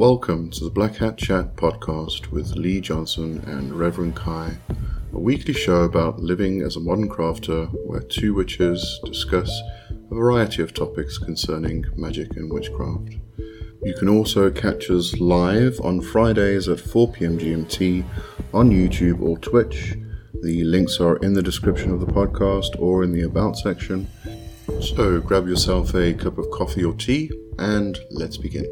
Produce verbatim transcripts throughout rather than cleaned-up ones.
Welcome to the Black Hat Chat podcast with Lee Johnson and Reverend Kai, a weekly show about living as a modern crafter where two witches discuss a variety of topics concerning magic and witchcraft. You can also catch us live on Fridays at four p.m. G M T on YouTube or Twitch. The links are in the description of the podcast or in the About section. So grab yourself a cup of coffee or tea and let's begin.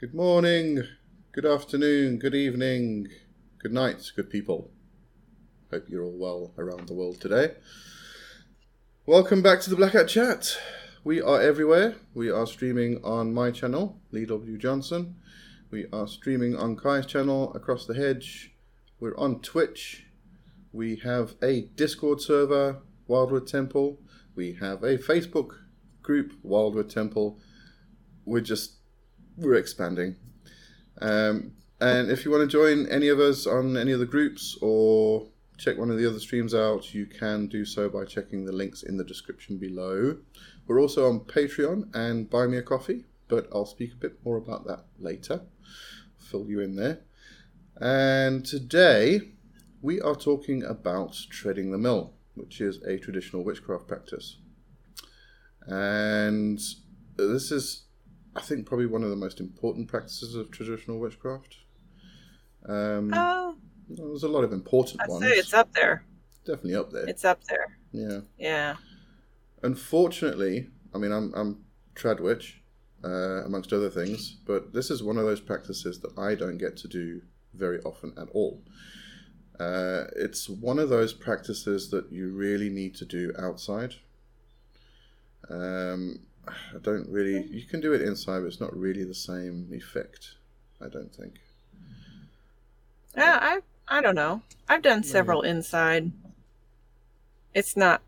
Good morning, good afternoon, good evening, good night, good people. Hope you're all well around the world today. Welcome back to the Black Hat Chat. We are everywhere. We are streaming on my channel, Lee W. Johnson. We are streaming on Kai's channel, Across the Hedge. We're on Twitch. We have a Discord server, Wildwood Temple. We have a Facebook group, Wildwood Temple. We're just... We're expanding. Um, and if you want to join any of us on any of the groups or check one of the other streams out, you can do so by checking the links in the description below. We're also on Patreon and Buy Me a Coffee, but I'll speak a bit more about that later. Fill you in there. And today we are talking about treading the mill, which is a traditional witchcraft practice. And this is... I think probably one of the most important practices of traditional witchcraft. Um, oh, there's a lot of important I'd ones. Say it's up there. Definitely up there. It's up there. Yeah. Yeah. Unfortunately, I mean, I'm I'm trad witch, uh, amongst other things, but this is one of those practices that I don't get to do very often at all. Uh, it's one of those practices that you really need to do outside. Um. I don't really... You can do it inside, but it's not really the same effect, I don't think. Uh, I I don't know. I've done several yeah. inside. It's not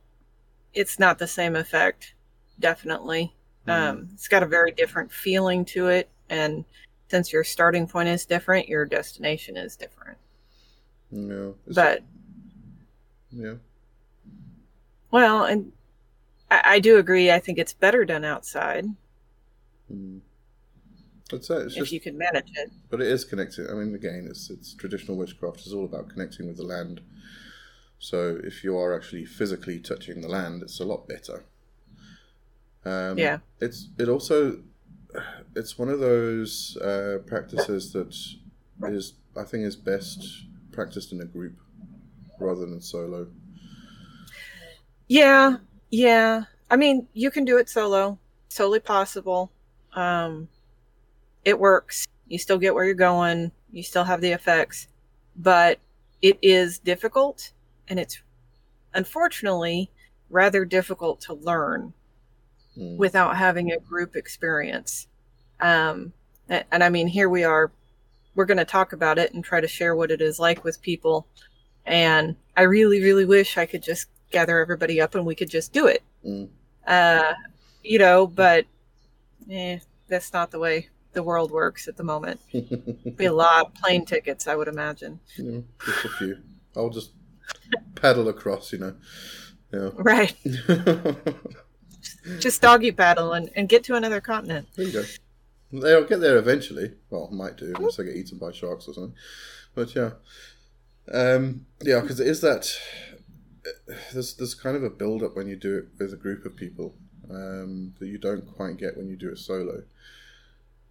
it's not the same effect, definitely. Mm. Um, it's got a very different feeling to it, and since your starting point is different, your destination is different. No. Is but... It... Yeah. Well, and... I do agree. I think it's better done outside. Mm. That's it. It's if just, you can manage it. But it is connected. I mean, again, it's, it's traditional witchcraft. It's all about connecting with the land. So if you are actually physically touching the land, it's a lot better. Um, yeah. It's it also it's one of those uh, practices that is I think is best practiced in a group rather than solo. Yeah. Yeah, I mean, you can do it solo. It's totally possible. Um, it works. You still get where you're going. You still have the effects. But it is difficult, and it's, unfortunately, rather difficult to learn mm. without having a group experience. Um, and, and, I mean, here we are. We're going to talk about it and try to share what it is like with people. And I really, really wish I could just gather everybody up and we could just do it. Mm. Uh, you know, but eh, that's not the way the world works at the moment. Be a lot of plane tickets, I would imagine. Yeah, just a few. I'll just paddle across, you know. Yeah. Right. Just doggy paddle and, and get to another continent. There you go. They'll get there eventually. Well, might do, unless I get eaten by sharks or something. But yeah. Um, yeah, because it is that... There's there's kind of a build up when you do it with a group of people um, that you don't quite get when you do it solo.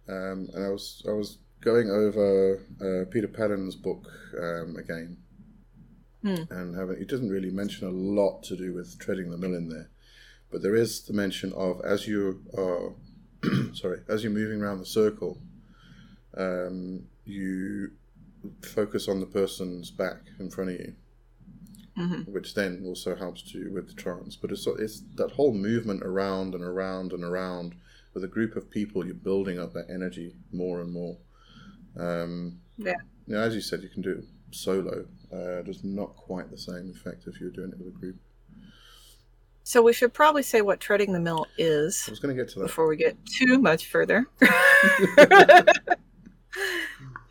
Um, and I was I was going over uh, Peter Paddon's book um, again, hmm. and having it doesn't really mention a lot to do with treading the mill in there, but there is the mention of as you are sorry as you're moving around the circle, um, you focus on the person's back in front of you. Mm-hmm. Which then also helps you with the trance. But it's, it's that whole movement around and around and around. With a group of people, you're building up that energy more and more. Um, yeah. You know, as you said, you can do it solo. Uh, just not quite the same effect if you're doing it with a group. So we should probably say what Treading the Mill is. I was going to get to that. Before we get too much further. I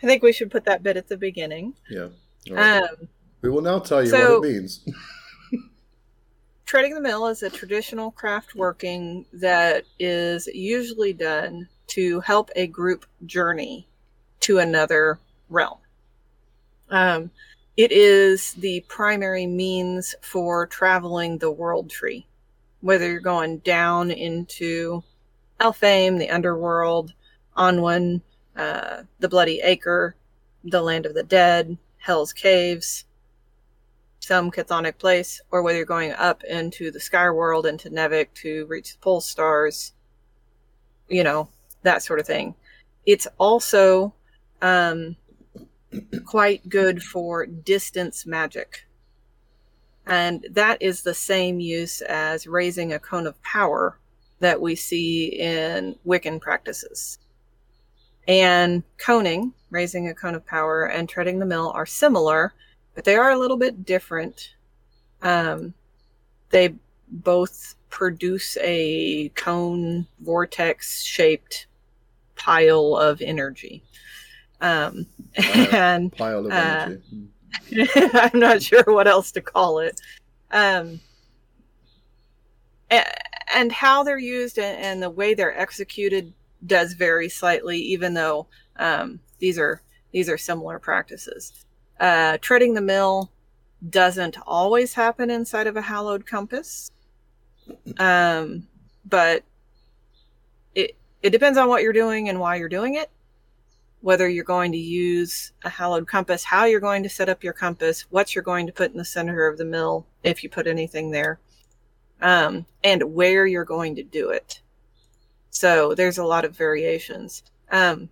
think we should put that bit at the beginning. Yeah. Right. Um, we will now tell you so, what it means. Treading the Mill is a traditional craft working that is usually done to help a group journey to another realm. Um, it is the primary means for traveling the world tree, whether you're going down into Alfheim, the underworld, Anwen, uh, the Bloody Acre, the Land of the Dead, Hell's Caves, some chthonic place, or whether you're going up into the sky world, into Nevik to reach the pole stars, you know, that sort of thing. It's also um, quite good for distance magic. And that is the same use as raising a cone of power that we see in Wiccan practices. And coning, raising a cone of power, and treading the mill are similar, but they are a little bit different. Um, they both produce a cone vortex-shaped pile of energy. Um, pile, and, pile of uh, energy. I'm not sure what else to call it. Um, and, and how they're used and, and the way they're executed does vary slightly, even though um, these are these are similar practices. Uh, treading the mill doesn't always happen inside of a hallowed compass, um, but it it depends on what you're doing and why you're doing it, whether you're going to use a hallowed compass, how you're going to set up your compass, what you're going to put in the center of the mill, if you put anything there, um, and where you're going to do it. So there's a lot of variations. Um,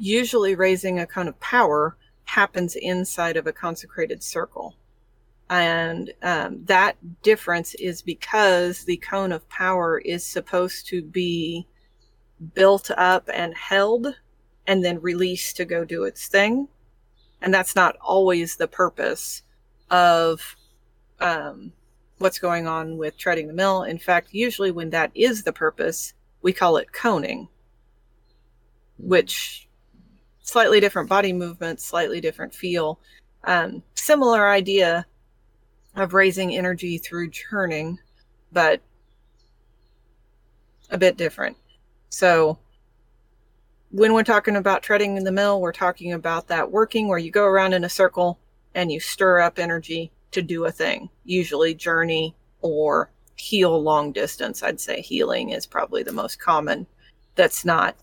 usually raising a cone of power happens inside of a consecrated circle. And um, that difference is because the cone of power is supposed to be built up and held and then released to go do its thing. And that's not always the purpose of um, what's going on with treading the mill. In fact, usually when that is the purpose, we call it coning, which... slightly different body movement, slightly different feel. Um, similar idea of raising energy through churning, but a bit different. So when we're talking about treading in the mill, we're talking about that working where you go around in a circle and you stir up energy to do a thing, usually journey or heal long distance. I'd say healing is probably the most common that's not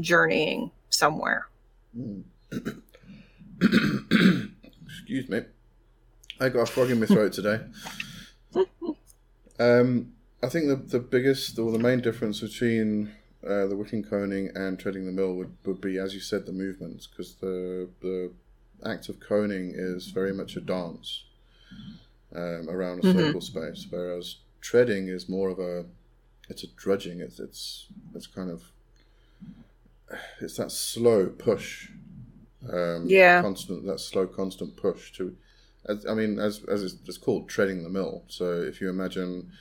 journeying somewhere. Excuse me, I got a frog in my throat today. um, I think the the biggest or the main difference between uh, the Wiccan coning and treading the mill would, would be, as you said, the movements, because the the act of coning is very much a dance um, around a mm-hmm. circle space, whereas treading is more of a it's a drudging. It's it's it's kind of it's that slow push, um, yeah. Constant that slow, constant push to. As, I mean, as as it's, it's called, treading the mill. So if you imagine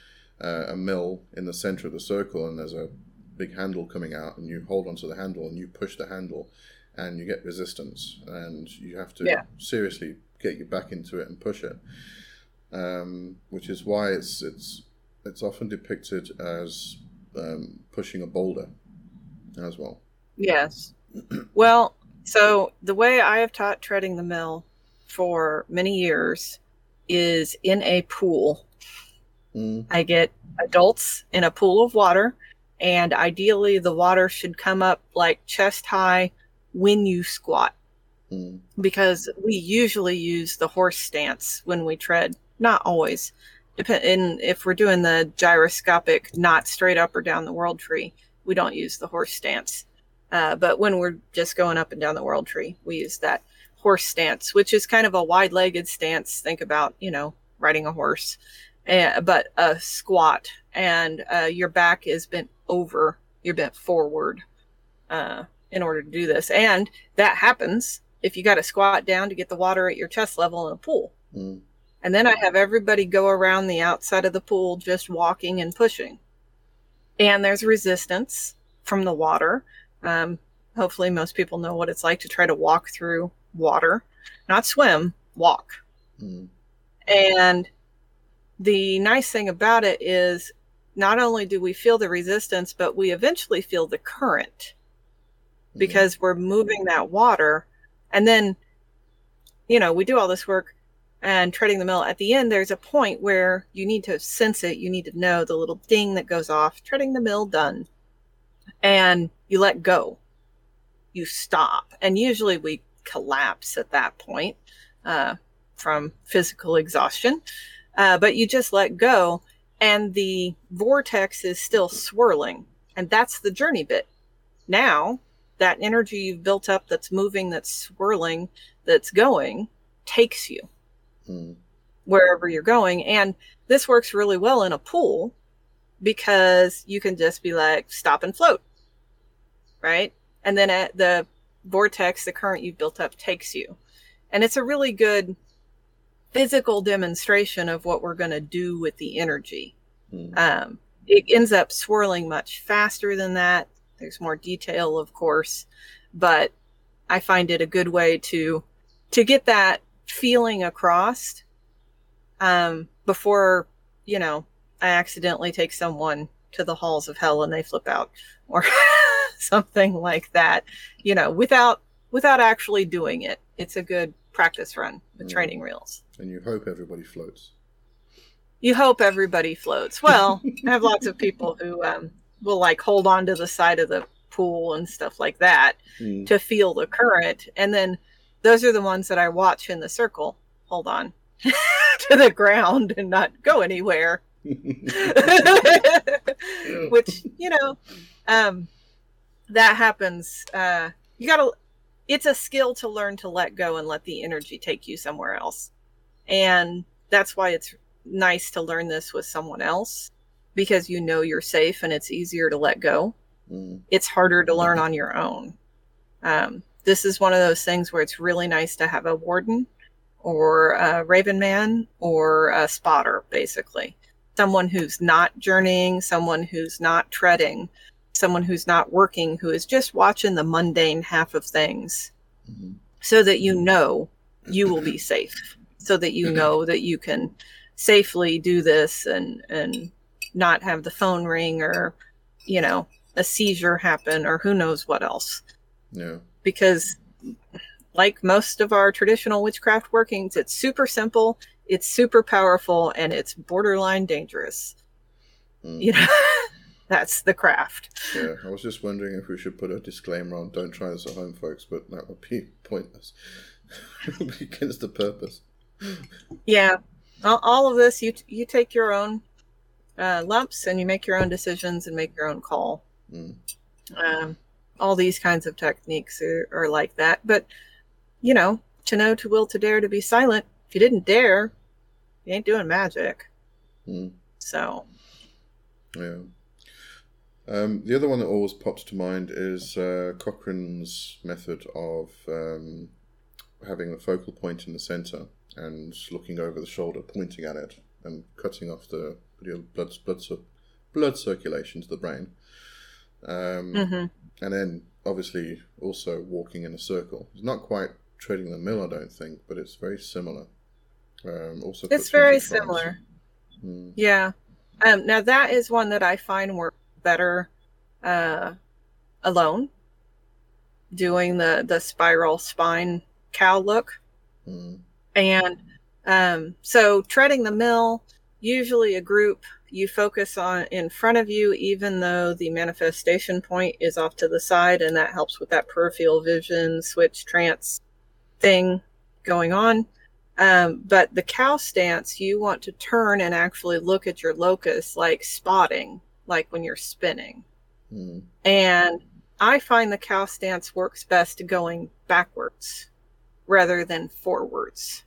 uh, a mill in the center of the circle, and there's a big handle coming out, and you hold onto the handle, and you push the handle, and you get resistance, and you have to yeah. seriously get your back into it and push it. Um, which is why it's it's it's often depicted as um, pushing a boulder, as well. Yes. Well, so the way I have taught treading the mill for many years is in a pool. Mm. I get adults in a pool of water, and ideally the water should come up like chest high when you squat. Mm. Because we usually use the horse stance when we tread. Not always. Depending if we're doing the gyroscopic, not straight up or down the world tree, we don't use the horse stance. Uh, but when we're just going up and down the world tree, we use that horse stance, which is kind of a wide-legged stance. Think about, you know, riding a horse, uh, but a squat. And uh, your back is bent over, you're bent forward uh, in order to do this. And that happens if you got to squat down to get the water at your chest level in a pool. Mm. And then I have everybody go around the outside of the pool just walking and pushing. And there's resistance from the water. Um, hopefully most people know what it's like to try to walk through water. Not swim, walk. Mm. And the nice thing about it is not only do we feel the resistance, but we eventually feel the current because mm. we're moving that water. And then, you know, we do all this work and treading the mill. At the end, there's a point where you need to sense it. You need to know the little ding that goes off. Treading the mill done. And you let go. You stop. And usually we collapse at that point uh, from physical exhaustion. Uh, but you just let go. And the vortex is still swirling. And that's the journey bit. Now, that energy you've built up that's moving, that's swirling, that's going, takes you mm. wherever you're going. And this works really well in a pool because you can just be like, stop and float, right? And then at the vortex, the current you've built up takes you. And it's a really good physical demonstration of what we're going to do with the energy. Mm. Um, it ends up swirling much faster than that. There's more detail, of course, but I find it a good way to to get that feeling across um, before, you know, I accidentally take someone to the halls of hell and they flip out or something like that, you know, without without actually doing it. It's a good practice run with mm. training reels. And you hope everybody floats. You hope everybody floats. Well, I have lots of people who um, will like hold on to the side of the pool and stuff like that mm. to feel the current. And then those are the ones that I watch in the circle. Hold on to the ground and not go anywhere. Which, you know, um, that happens. Uh, you got to, it's a skill to learn to let go and let the energy take you somewhere else. And that's why it's nice to learn this with someone else, because you know you're safe and it's easier to let go. Mm. It's harder to learn on your own. Um, this is one of those things where it's really nice to have a warden or a raven man or a spotter, basically. Someone who's not journeying, someone who's not treading, someone who's not working, who is just watching the mundane half of things mm-hmm. so that you know you will be safe. So that you know that you can safely do this and and not have the phone ring or, you know, a seizure happen or who knows what else. Yeah. Because like most of our traditional witchcraft workings, it's super simple, it's super powerful, and it's borderline dangerous. Mm. You know, that's the craft. Yeah, I was just wondering if we should put a disclaimer on, don't try this at home, folks, but that would be pointless. Against the purpose. Yeah, all of this, you you take your own uh, lumps and you make your own decisions and make your own call. Mm. Um, all these kinds of techniques are, are like that. But, you know, to know, to will, to dare, to be silent. If you didn't dare, you ain't doing magic. Mm. So. Yeah. Um, the other one that always pops to mind is uh, Cochrane's method of um, having the focal point in the center and looking over the shoulder, pointing at it, and cutting off the blood blood, blood circulation to the brain. Um, mm-hmm. And then, obviously, also walking in a circle. It's not quite treading the mill, I don't think, but it's very similar. Um, also, It's very similar. Mm. Yeah. Um, now, that is one that I find works better uh, alone, doing the, the spiral spine cow look. Mm. And um, so treading the mill, usually a group you focus on in front of you, even though the manifestation point is off to the side. And that helps with that peripheral vision, switch, trance thing going on. Um, but the cow stance, you want to turn and actually look at your locus, like spotting, like when you're spinning. Mm. And I find the cow stance works best going backwards rather than forwards.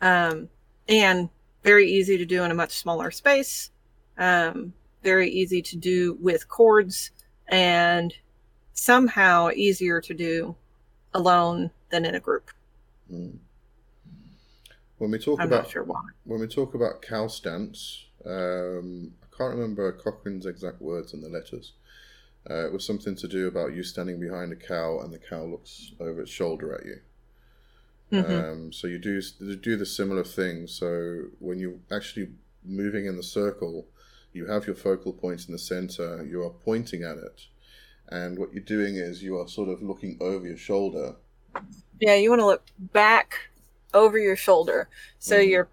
Um, and very easy to do in a much smaller space. Um, very easy to do with cords and somehow easier to do alone than in a group. Mm. When we talk I'm about not sure why. When we talk about cow stance, um, I can't remember Cochrane's exact words in the letters. Uh, it was something to do about you standing behind a cow and the cow looks over its shoulder at you. Mm-hmm. Um, so you do you do the similar thing. So when you're actually moving in the circle, you have your focal point in the center. You are pointing at it, and what you're doing is you are sort of looking over your shoulder. Yeah, you want to look back over your shoulder. So mm-hmm. you're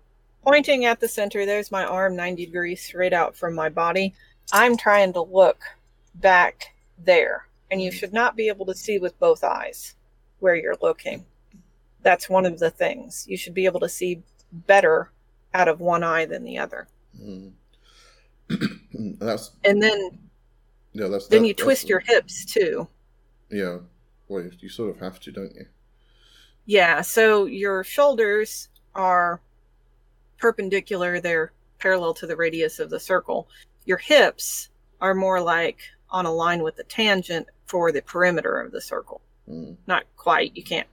pointing at the center. There's my arm ninety degrees straight out from my body. I'm trying to look back there, and you should not be able to see with both eyes where you're looking. That's one of the things. You should be able to see better out of one eye than the other. Mm. that's, and then, yeah, that's, then that, you twist that's, your hips too. Yeah. Well, you sort of have to, don't you? Yeah. So your shoulders are perpendicular. They're parallel to the radius of the circle. Your hips are more like on a line with the tangent for the perimeter of the circle. Mm. Not quite. You can't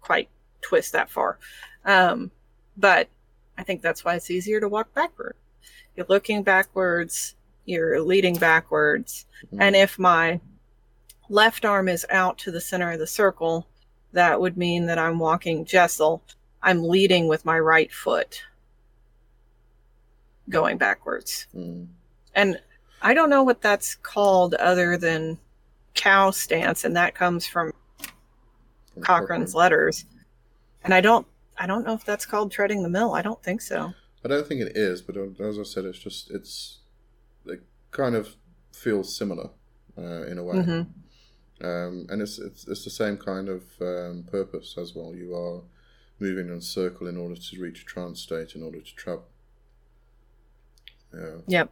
quite twist that far. Um, but I think that's why it's easier to walk backward. You're looking backwards, you're leading backwards. Mm-hmm. And if my left arm is out to the center of the circle, that would mean that I'm walking Jessel. I'm leading with my right foot going backwards. Mm-hmm. And I don't know what that's called other than cow stance, and that comes from Cochrane's letters. And I don't I don't know if that's called Treading the Mill. I don't think so. I don't think it is, but as I said, it's just, it's, it kind of feels similar uh, in a way. Mm-hmm. Um, and it's, it's it's the same kind of um, purpose as well. You are moving in a circle in order to reach a trance state, in order to travel. Yeah. Yep.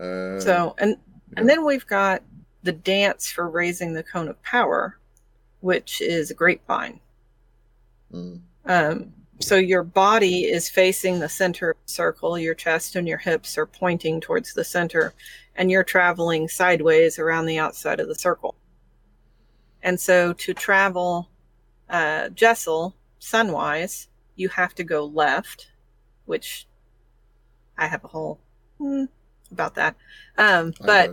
Uh, so, and, yeah. and then we've got the dance for raising the cone of power, which is a grapevine. Mm. Um, so your body is facing the center of the circle, your chest and your hips are pointing towards the center, and you're traveling sideways around the outside of the circle. And so to travel uh, Jessel, sunwise, you have to go left, which I have a whole hmm, about that. Um, but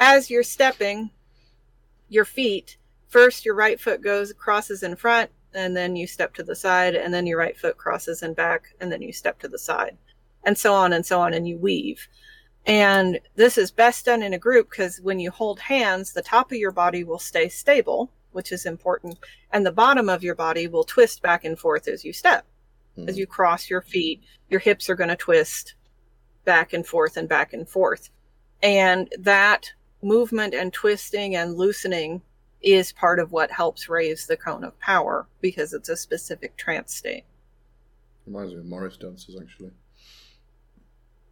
as you're stepping, your feet, first your right foot goes, crosses in front, and then you step to the side, and then your right foot crosses in back, and then you step to the side, and so on and so on, and you weave. And this is best done in a group because when you hold hands, the top of your body will stay stable, which is important, and the bottom of your body will twist back and forth as you step. Mm. As you cross your feet, your hips are going to twist back and forth and back and forth. And that movement and twisting and loosening is part of what helps raise the cone of power because it's a specific trance state. Reminds me of Morris dances, actually.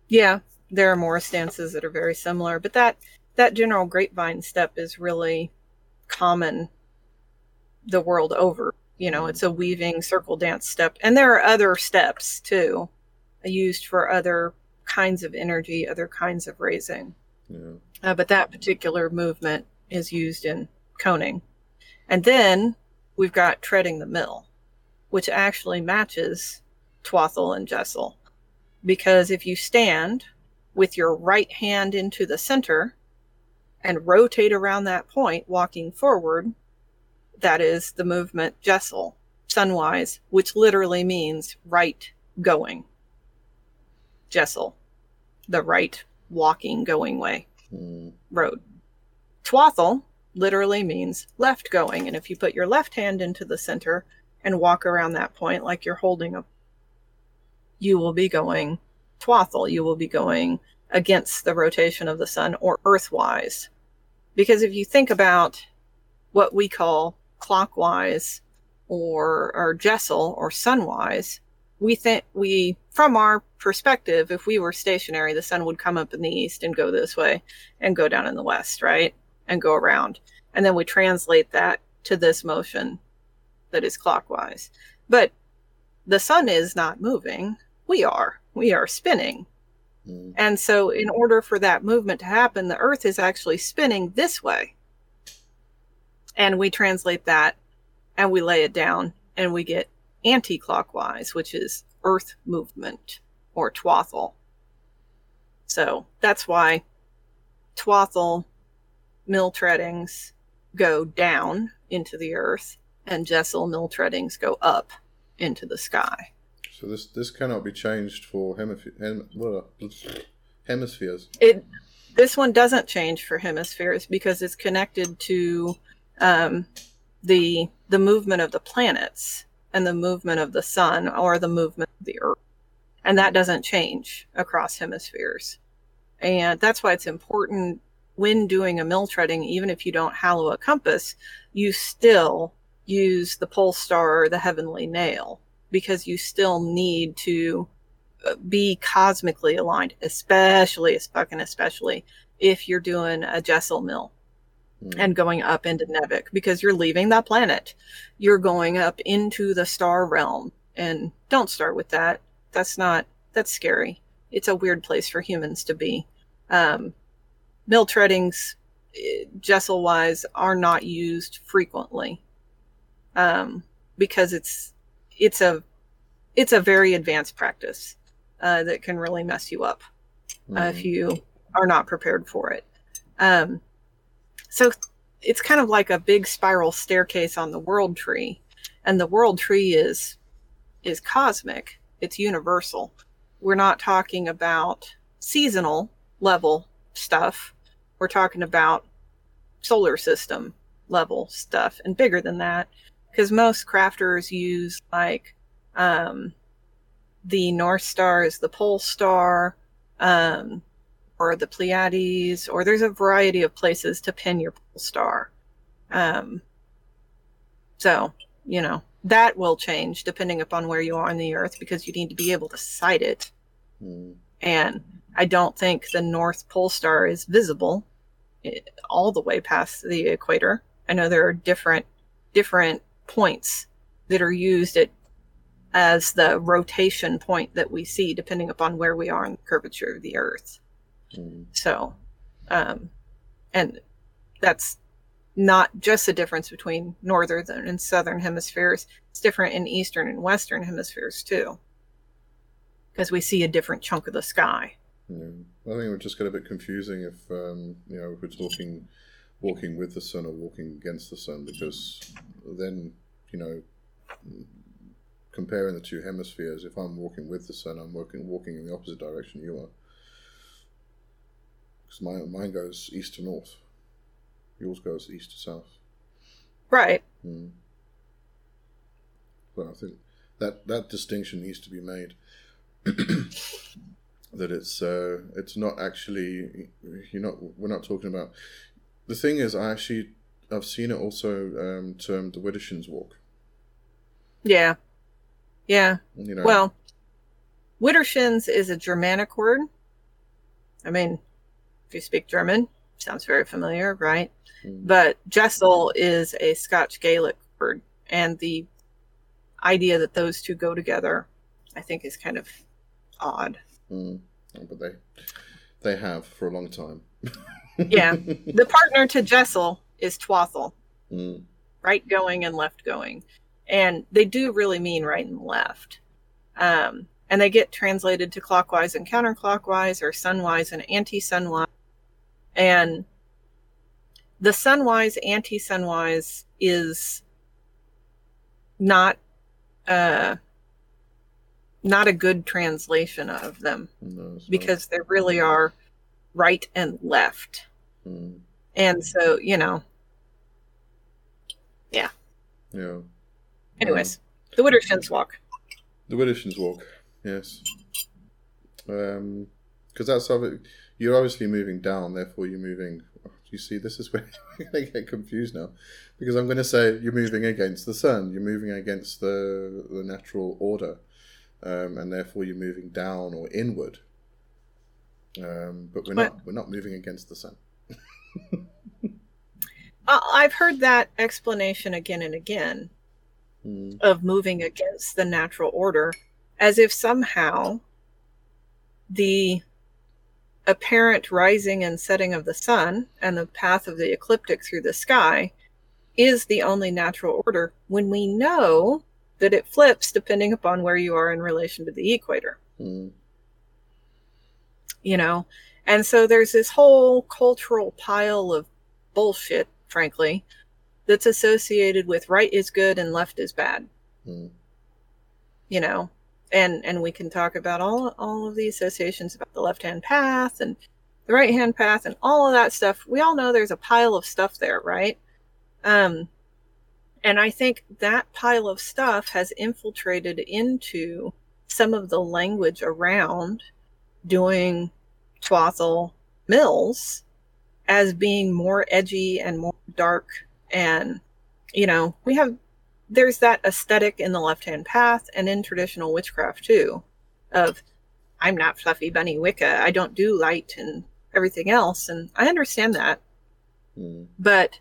Yeah, there are Morris dances that are very similar, but that that general grapevine step is really common the world over. You know, it's a weaving circle dance step, and there are other steps too, used for other kinds of energy, other kinds of raising. Yeah. Uh, but that particular movement is used in coning. And then we've got Treading the Mill, which actually matches Twathel and Jessel. Because if you stand with your right hand into the center and rotate around that point, walking forward, that is the movement Jessel, sunwise, which literally means right going. Jessel, the right walking, going way. Mm. Road. Twathel literally means left going, and if you put your left hand into the center and walk around that point like you're holding a, you will be going Twathel. You will be going against the rotation of the sun, or earthwise, because if you think about what we call clockwise or or Jessel or sunwise, we think we, from our perspective, if we were stationary, the sun would come up in the east and go this way and go down in the west, right? And go around. And then we translate that to this motion that is clockwise. But the sun is not moving. We are. We are spinning. Mm. And so in order for that movement to happen, the earth is actually spinning this way. And we translate that and we lay it down and we get anti-clockwise, which is earth movement or twathel. So that's why twathel mill treadings go down into the earth and Jessel mill treadings go up into the sky. So this this cannot be changed for hemif- hem- blah, blah, hemispheres. It this one doesn't change for hemispheres because it's connected to um, the the movement of the planets and the movement of the sun or the movement of the earth, and that doesn't change across hemispheres. And that's why it's important when doing a mill treading, even if you don't hallow a compass, you still use the pole star or the heavenly nail, because you still need to be cosmically aligned, especially, fucking especially, if you're doing a Jessel mill mm. and going up into Nevik, because you're leaving that planet. You're going up into the star realm, and don't start with that. That's not, that's scary. It's a weird place for humans to be. Um, mill treadings, Jessel-wise, are not used frequently um, because it's, It's a, it's a very advanced practice uh, that can really mess you up mm. uh, if you are not prepared for it. Um, so it's kind of like a big spiral staircase on the world tree, and the world tree is is cosmic. It's universal. We're not talking about seasonal level stuff. We're talking about solar system level stuff and bigger than that. Because most crafters use, like, um, the North Star is the Pole Star, um, or the Pleiades, or there's a variety of places to pin your Pole Star. Um, so, you know, that will change depending upon where you are on the Earth, because you need to be able to sight it. Mm. And I don't think the North Pole Star is visible all the way past the equator. I know there are different, different points that are used at, as the rotation point that we see, depending upon where we are in the curvature of the Earth. Mm. So, um, and that's not just the difference between northern and southern hemispheres. It's different in eastern and western hemispheres too, because we see a different chunk of the sky. Yeah. I think it would just get a bit confusing if um, you know if we're talking. walking with the sun or walking against the sun, because then, you know, comparing the two hemispheres, if I'm walking with the sun, I'm walking walking in the opposite direction you are. Because mine, mine goes east to north. Yours goes east to south. Right. Mm. Well, I think that, that distinction needs to be made. That it's uh, it's not actually, you're not, we're not talking about... The thing is, I actually, I've seen it also um, termed the Widdershins walk. Yeah. Yeah. You know. Well, Widdershins is a Germanic word. I mean, if you speak German, sounds very familiar, right? Mm. But Jessel is a Scotch Gaelic word. And the idea that those two go together, I think, is kind of odd. Mm. Oh, but they, they have for a long time. Yeah, the partner to Jessel is twathel, mm. right going and left going, and they do really mean right and left, um, and they get translated to clockwise and counterclockwise, or sunwise and anti-sunwise, and the sunwise, anti-sunwise is not uh, not a good translation of them, no, because they really are right and left. Mm. And so, you know, yeah. Yeah. Anyways, um, the Widdershins walk. The Widdershins walk, yes. Um, because that's how it, you're obviously moving down, therefore you're moving. You see, this is where I get confused now, because I'm going to say you're moving against the sun, you're moving against the the natural order, um, and therefore you're moving down or inward. Um, but we're not but, we're not moving against the sun. I've heard that explanation again and again mm. of moving against the natural order, as if somehow the apparent rising and setting of the sun and the path of the ecliptic through the sky is the only natural order, when we know that it flips depending upon where you are in relation to the equator. Mm. You know, and so there's this whole cultural pile of bullshit, frankly, that's associated with right is good and left is bad. Mm. You know, and and we can talk about all all of the associations about the left-hand path and the right-hand path and all of that stuff. We all know there's a pile of stuff there, right? Um, and I think that pile of stuff has infiltrated into some of the language around doing Twathel Mills as being more edgy and more dark. And, you know, we have, there's that aesthetic in the left-hand path and in traditional witchcraft too, of I'm not fluffy bunny Wicca, I don't do light and everything else. And I understand that, mm. but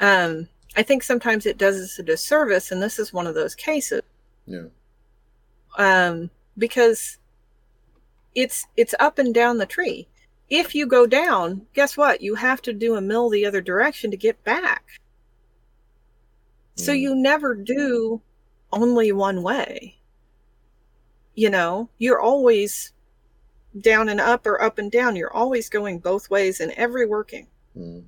um, I think sometimes it does us a disservice. And this is one of those cases. Yeah. Um, because it's, it's up and down the tree. If you go down, guess what? You have to do a mill the other direction to get back. Mm. So you never do only one way. You know, you're always down and up or up and down. You're always going both ways in every working. Mm.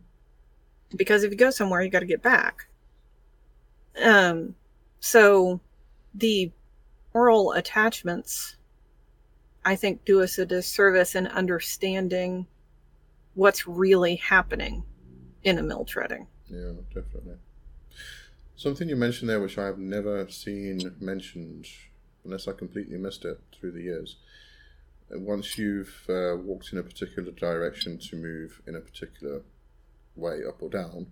Because if you go somewhere, you got to get back. Um, so the oral attachments, I think, do us a disservice in understanding what's really happening in a mill treading. Yeah, definitely. Something you mentioned there, which I've never seen mentioned, unless I completely missed it through the years. Once you've uh, walked in a particular direction to move in a particular way, up or down,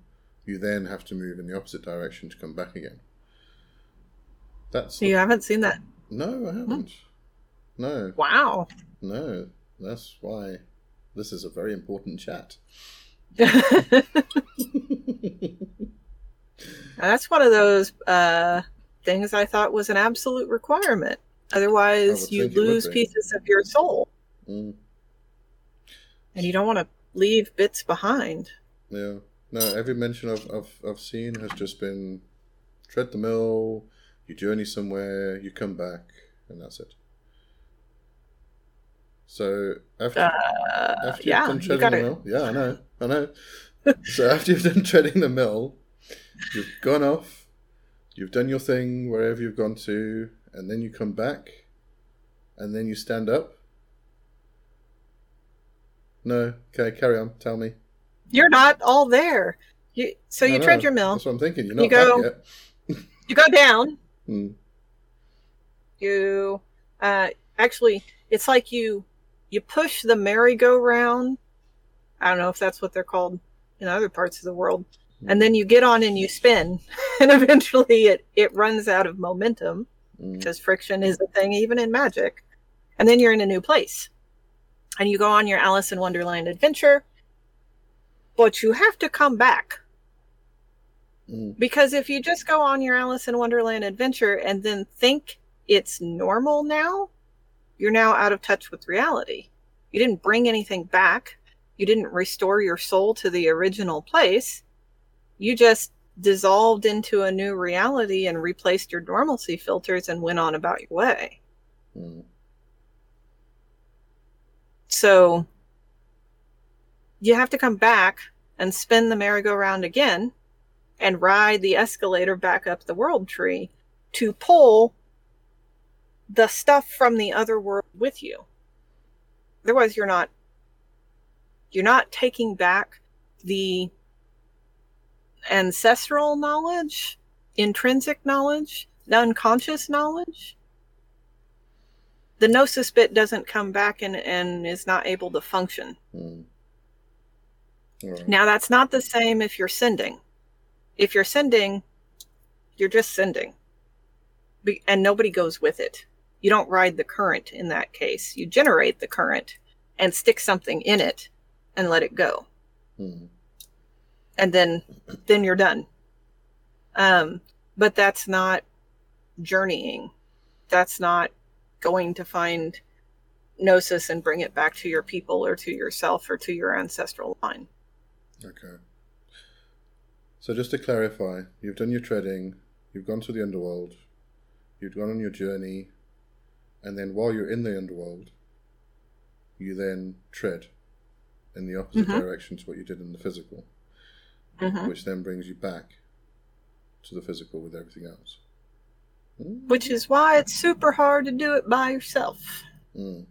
you then have to move in the opposite direction to come back again. That's You the... haven't seen that? No, I haven't. Mm. No. Wow. No, that's why this is a very important chat. That's one of those uh, things I thought was an absolute requirement. Otherwise, you lose pieces of your soul. Mm. And you don't want to leave bits behind. Yeah. No, every mention I've, I've, I've seen has just been tread the mill, you journey somewhere, you come back, and that's it. So after, uh, after you've yeah, done treading you gotta... the mill, yeah, I know, I know. So after you've done treading the mill, you've gone off, you've done your thing wherever you've gone to, and then you come back, and then you stand up. No, okay, carry on. Tell me. You're not all there. You so you tread your mill. That's what I'm thinking. You're not you go, back yet. You go down. Hmm. You uh, actually, it's like you. You push the merry-go-round. I don't know if that's what they're called in other parts of the world. And then you get on and you spin. And eventually it, it runs out of momentum. Mm. Because friction is a thing even in magic. And then you're in a new place. And you go on your Alice in Wonderland adventure. But you have to come back. Mm. Because if you just go on your Alice in Wonderland adventure and then think it's normal now, you're now out of touch with reality. You didn't bring anything back. You didn't restore your soul to the original place. You just dissolved into a new reality and replaced your normalcy filters and went on about your way. Mm. So you have to come back and spin the merry-go-round again and ride the escalator back up the world tree to pull the stuff from the other world with you. Otherwise, you're not you're not taking back the ancestral knowledge, intrinsic knowledge, the unconscious knowledge. The gnosis bit doesn't come back and, and is not able to function. Mm. Right. Now, that's not the same if you're sending. If you're sending, you're just sending. Be- and nobody goes with it. You don't ride the current in that case. You generate the current and stick something in it and let it go. Mm. And then then you're done. Um, but that's not journeying. That's not going to find gnosis and bring it back to your people or to yourself or to your ancestral line. Okay. So just to clarify, you've done your treading, you've gone to the underworld, you'd gone on your journey, and then while you're in the underworld, you then tread in the opposite mm-hmm. direction to what you did in the physical, mm-hmm. which then brings you back to the physical with everything else. Mm. Which is why it's super hard to do it by yourself. Mm.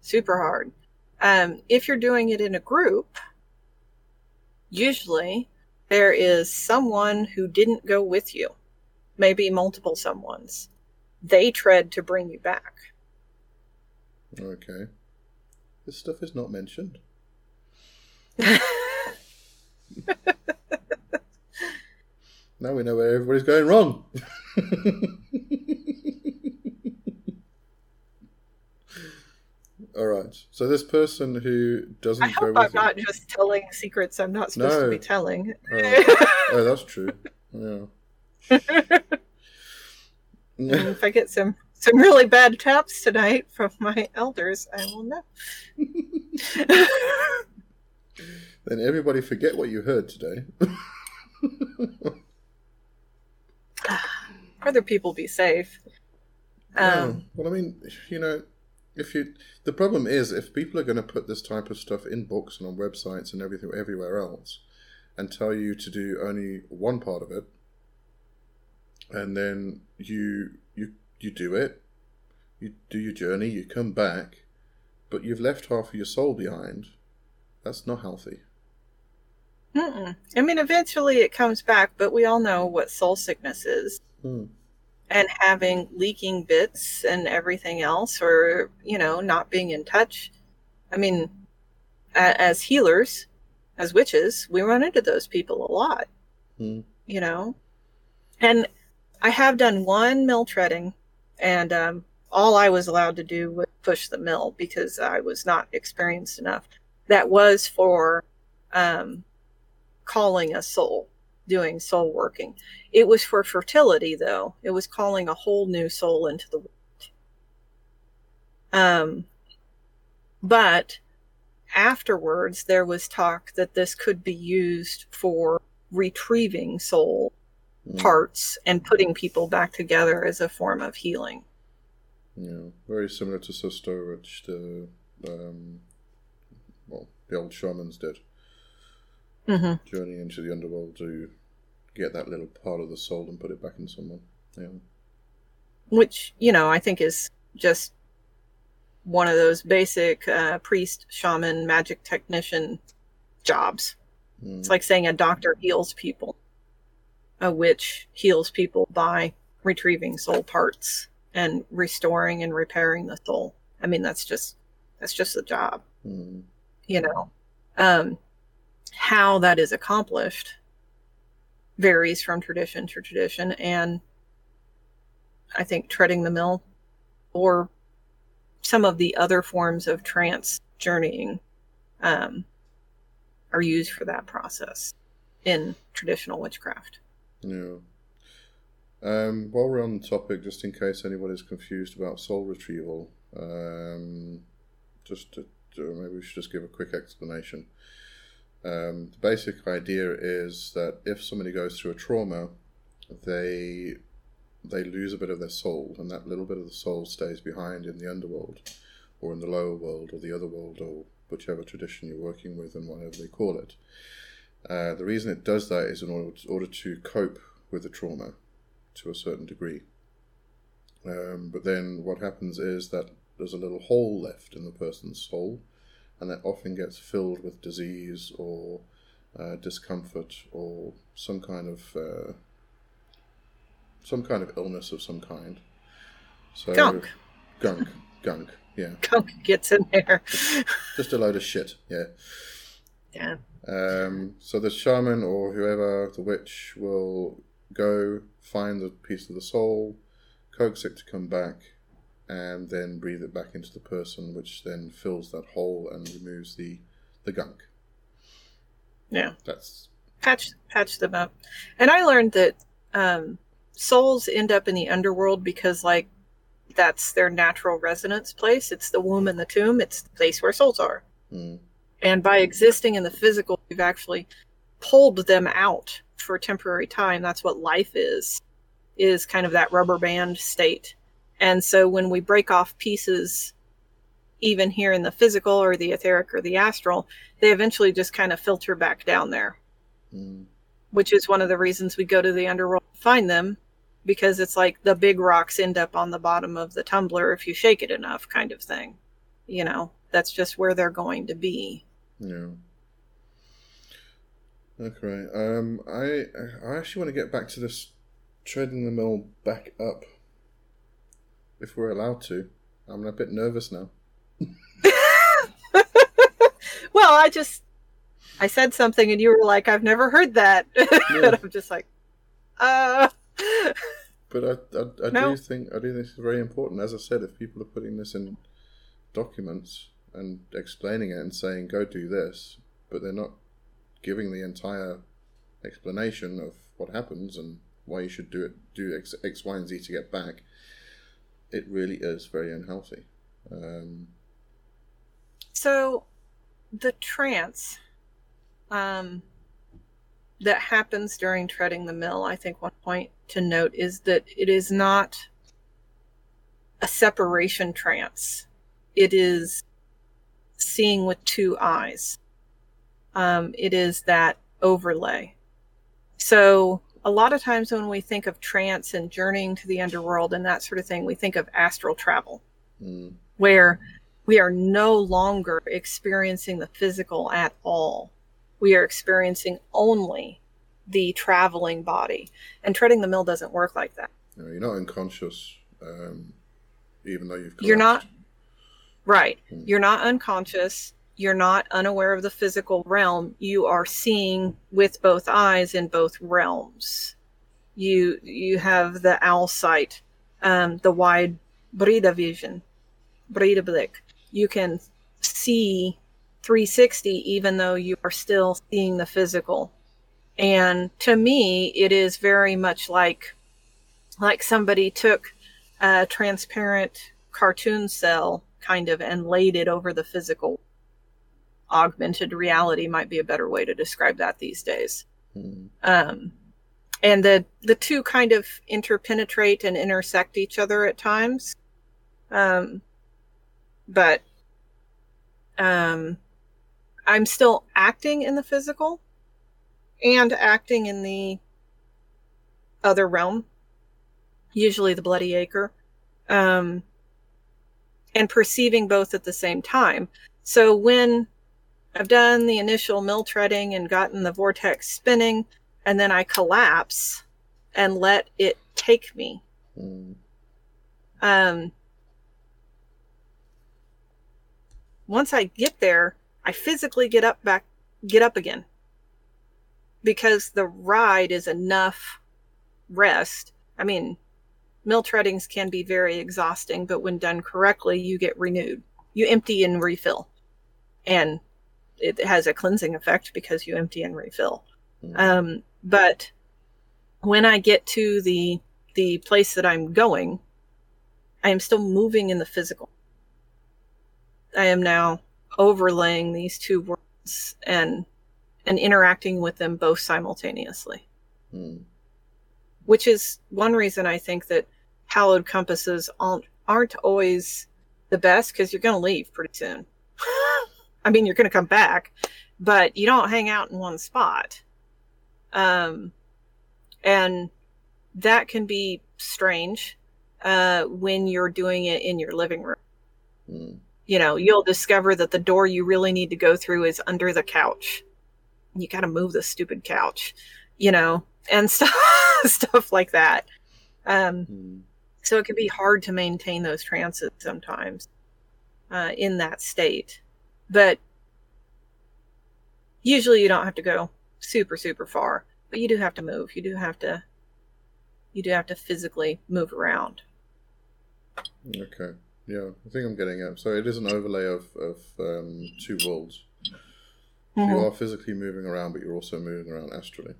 Super hard. Um, if you're doing it in a group, usually there is someone who didn't go with you, maybe multiple someones. They tread to bring you back. Okay. This stuff is not mentioned. Now we know where everybody's going wrong. All right. So this person who doesn't. I hope I'm not it. just telling secrets I'm not supposed no. to be telling. Oh. oh, that's true. Yeah. And if I get some, some really bad taps tonight from my elders, I will know. Then everybody forget what you heard today. Other people be safe. Um, yeah. Well, I mean, you know, if you the problem is if people are going to put this type of stuff in books and on websites and everything everywhere else, and tell you to do only one part of it, and then you you you do it, you do your journey, you come back, but you've left half of your soul behind. That's not healthy. Mm-mm. I mean, eventually it comes back, but we all know what soul sickness is. Mm. And having leaking bits and everything else, or, you know, not being in touch. I mean, as healers, as witches, we run into those people a lot, mm. you know. And I have done one mill treading, and um, all I was allowed to do was push the mill because I was not experienced enough. That was for um, calling a soul, doing soul working. It was for fertility, though. It was calling a whole new soul into the world. Um, but afterwards, there was talk that this could be used for retrieving soul mm. parts and putting people back together as a form of healing. Yeah, very similar to Susto, which the um, well, the old shamans did. Mm-hmm. Journey into the underworld to get that little part of the soul and put it back in someone. Yeah. Which, you know, I think is just one of those basic uh, priest, shaman, magic technician jobs. Mm. It's like saying a doctor heals people. A witch heals people by retrieving soul parts and restoring and repairing the soul. I mean, that's just that's just the job. Mm. You know? Um How that is accomplished varies from tradition to tradition, and I think treading the mill or some of the other forms of trance journeying um, are used for that process in traditional witchcraft. Yeah. Um, while we're on the topic, just in case anybody's confused about soul retrieval, um, just to, maybe we should just give a quick explanation. Um, the basic idea is that if somebody goes through a trauma, they they lose a bit of their soul, and that little bit of the soul stays behind in the underworld, or in the lower world, or the other world, or whichever tradition you're working with, and whatever they call it. Uh, the reason it does that is in order to, order to cope with the trauma to a certain degree. Um, but then what happens is that there's a little hole left in the person's soul, and that often gets filled with disease or uh, discomfort or some kind of uh, some kind of illness of some kind. So gunk, gunk, gunk. Yeah, gunk gets in there. Just, just a load of shit. Yeah. Yeah. Um, so the shaman or whoever, the witch, will go find the piece of the soul, coax it to come back, and then breathe it back into the person, which then fills that hole and removes the, the gunk. Yeah. That's... Patch, patch them up. And I learned that um, souls end up in the underworld because, like, that's their natural resonance place. It's the womb and the tomb. It's the place where souls are. Mm. And by existing in the physical, we've actually pulled them out for a temporary time. That's what life is. is kind of that rubber band state. And so when we break off pieces, even here in the physical or the etheric or the astral, they eventually just kind of filter back down there, mm. which is one of the reasons we go to the underworld to find them, because it's like the big rocks end up on the bottom of the tumbler if you shake it enough, kind of thing. You know, that's just where they're going to be. Yeah. Okay. Um, I I actually want to get back to this treading the mill back up, if we're allowed to. I'm a bit nervous now. Well, I just I said something and you were like, I've never heard that. Yeah. And I'm just like, uh. But I I, I no. do think I do think it's very important. As I said, if people are putting this in documents and explaining it and saying go do this, but they're not giving the entire explanation of what happens and why you should do it, do X, X Y, and Z to get back, it really is very unhealthy. Um, so the trance um, that happens during treading the mill, I think one point to note is that it is not a separation trance. It is seeing with two eyes. Um, it is that overlay. So a lot of times when we think of trance and journeying to the underworld and that sort of thing, we think of astral travel, mm. where we are no longer experiencing the physical at all. We are experiencing only the traveling body. And treading the mill doesn't work like that. No, you're not unconscious, um, even though you've collapsed. You're not. Right. Mm. You're not unconscious. You're not unaware of the physical realm. You are seeing with both eyes in both realms. You you have the owl sight, um, the wide Breda vision, Breda blick. You can see three sixty even though you are still seeing the physical. And to me, it is very much like like somebody took a transparent cartoon cell kind of and laid it over the physical. Augmented reality might be a better way to describe that these days. Mm. Um, and the, the two kind of interpenetrate and intersect each other at times. Um, but um, I'm still acting in the physical and acting in the other realm, usually the Bloody Acre, um, and perceiving both at the same time. So when I've done the initial mill treading and gotten the vortex spinning, and then I collapse and let it take me. Mm. Um, once I get there, I physically get up back, get up again, because the ride is enough rest. I mean, mill treadings can be very exhausting, but when done correctly, you get renewed. You empty and refill, and it has a cleansing effect because you empty and refill. Mm. Um, but when I get to the the place that I'm going, I am still moving in the physical. I am now overlaying these two worlds and and interacting with them both simultaneously. Mm. Which is one reason I think that hallowed compasses aren't, aren't always the best, because you're going to leave pretty soon. I mean, you're going to come back, but you don't hang out in one spot. Um, and that can be strange uh, when you're doing it in your living room. Mm. You know, you'll discover that the door you really need to go through is under the couch. You got to move the stupid couch, you know, and stuff, stuff like that. Um, mm. So it can be hard to maintain those trances sometimes uh, in that state. But usually you don't have to go super, super far, but you do have to move. You do have to, you do have to physically move around. Okay. Yeah, I think I'm getting it. So it is an overlay of, of um, two worlds. Mm-hmm. You are physically moving around, but you're also moving around astrally.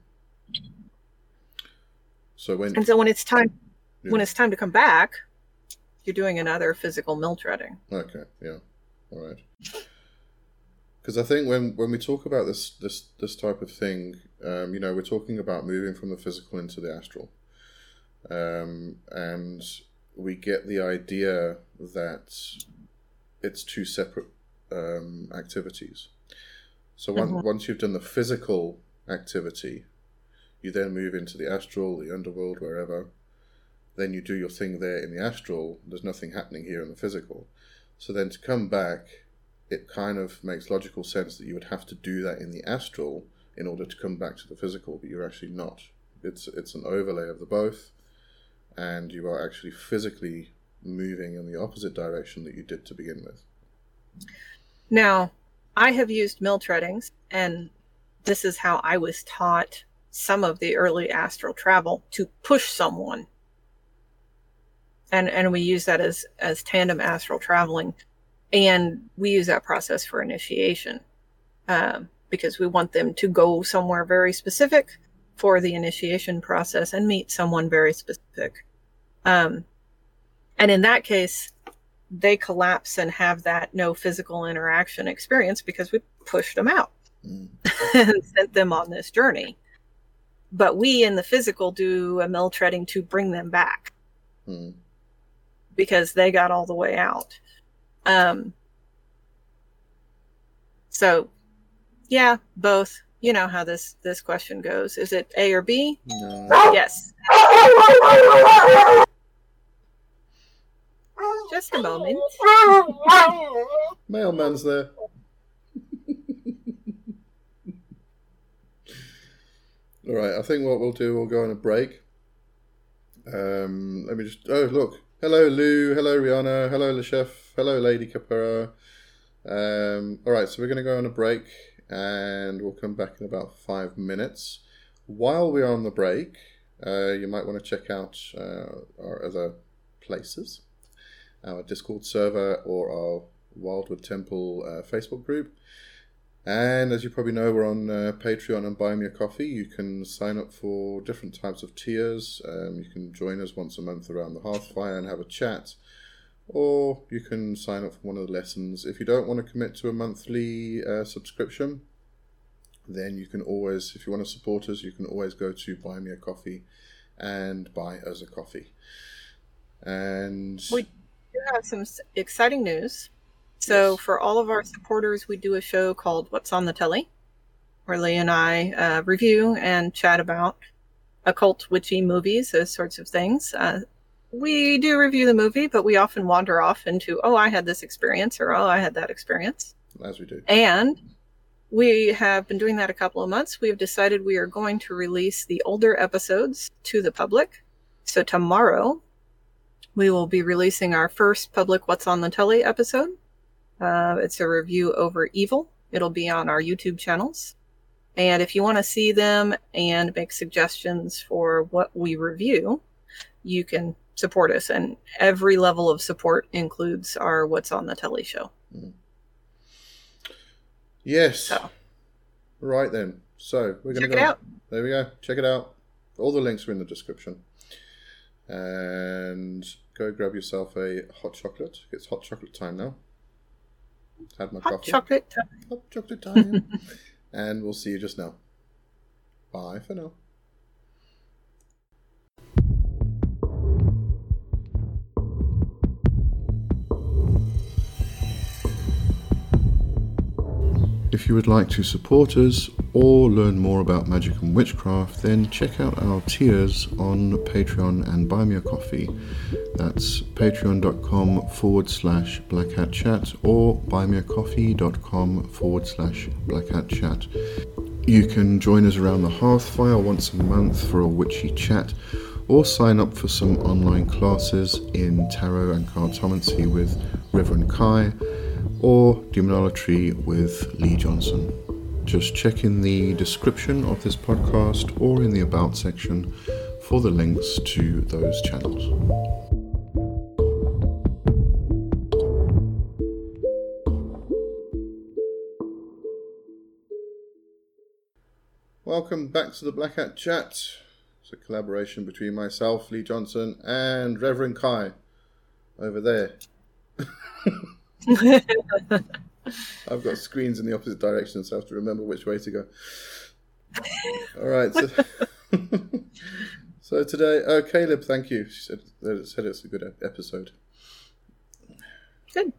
So when, and so when it's time, yeah. when it's time to come back, you're doing another physical mill treading. Okay. Yeah. All right. Because I think when, when we talk about this this, this type of thing, um, you know, we're talking about moving from the physical into the astral. Um, and we get the idea that it's two separate um, activities. So one, mm-hmm. once you've done the physical activity, you then move into the astral, the underworld, wherever. Then you do your thing there in the astral. There's nothing happening here in the physical. So then to come back, it kind of makes logical sense that you would have to do that in the astral in order to come back to the physical, but you're actually not. It's it's an overlay of the both, and you are actually physically moving in the opposite direction that you did to begin with. Now, I have used mill treadings, and this is how I was taught some of the early astral travel, to push someone. And and we use that as, as tandem astral traveling. And we use that process for initiation um, because we want them to go somewhere very specific for the initiation process and meet someone very specific. Um, and in that case, they collapse and have that no physical interaction experience because we pushed them out mm. and sent them on this journey. But we in the physical do a mill treading to bring them back mm. because they got all the way out. Um, so yeah, both, you know how this, this question goes. Is it A or B? No. Yes. Just a moment. Mailman's there. All right. I think what we'll do, we'll go on a break. Um, let me just, oh, look. Hello, Lou. Hello, Rihanna. Hello, Le Chef. Hello, Lady Capera. Um, all right, so we're going to go on a break, and we'll come back in about five minutes. While we're on the break, uh, you might want to check out uh, our other places, our Discord server or our Wildwood Temple uh, Facebook group. And as you probably know, we're on uh, Patreon and Buy Me a Coffee. You can sign up for different types of tiers. Um, you can join us once a month around the hearthfire and have a chat. Or you can sign up for one of the lessons. If you don't want to commit to a monthly uh, subscription, then you can always, if you want to support us, you can always go to Buy Me a Coffee and buy us a coffee. And we do have some exciting news. So for all of our supporters, we do a show called What's on the Telly, where Lee and I uh, review and chat about occult, witchy movies, those sorts of things. Uh, we do review the movie, but we often wander off into, oh, I had this experience, or oh, I had that experience. As we do. And we have been doing that a couple of months. We have decided we are going to release the older episodes to the public. So tomorrow, we will be releasing our first public What's on the Telly episode. Uh, it's a review over Evil. It'll be on our YouTube channels. And if you want to see them and make suggestions for what we review, you can support us. And every level of support includes our What's on the Telly show. Mm. Yes. So. Right then. So we're going to go. Check it out. There we go. Check it out. All the links are in the description. And go grab yourself a hot chocolate. It's hot chocolate time now. Had my Hot coffee. chocolate time. Hot chocolate time. And we'll see you just now. Bye for now. If you would like to support us or learn more about magic and witchcraft, then check out our tiers on Patreon and Buy Me a Coffee. That's patreon.com forward slash Black Hat Chat or buymeacoffee.com forward slash Black Hat Chat. You can join us around the hearthfire once a month for a witchy chat, or sign up for some online classes in Tarot and Cartomancy with Reverend Kai, or Demonolatry with Lee Johnson. Just check in the description of this podcast or in the About section for the links to those channels. Welcome back to the Black Hat Chat. It's a collaboration between myself, Lee Johnson, and Reverend Kai over there. I've got screens in the opposite direction, so I have to remember which way to go. All right, so, So today, uh, Caleb, thank you. She said, uh, said it's a good episode. Good.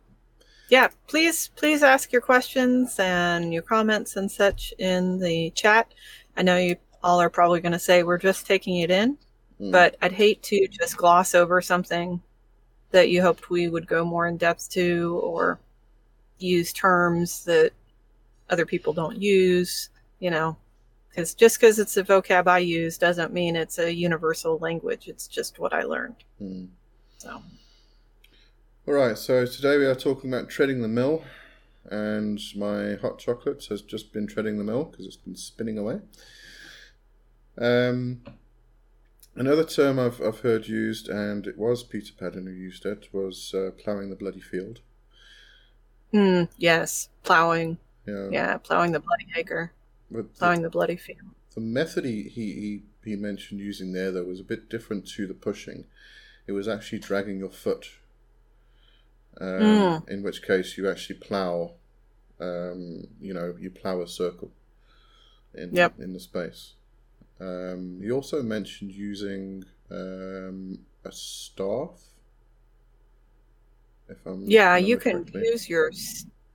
Yeah, please, please ask your questions and your comments and such in the chat. I know you all are probably going to say we're just taking it in, mm. but I'd hate to just gloss over something that you hoped we would go more in depth to, or use terms that other people don't use, you know. Because just because it's a vocab I use doesn't mean it's a universal language. It's just what I learned. Mm. So, all right. So today we are talking about treading the mill, and my hot chocolate has just been treading the mill because it's been spinning away. Um, another term I've I've heard used, and it was Peter Paddon who used it, was uh, ploughing the bloody field. Mm, yes, ploughing. Yeah. yeah, ploughing the bloody acre. Plowing the, the bloody field. The method he, he, he mentioned using there, though, was a bit different to the pushing. It was actually dragging your foot, um, mm. in which case you actually plow, um, you know, you plow a circle in yep. in the space. Um, he also mentioned using um, a staff. If I'm yeah, you can correctly. use your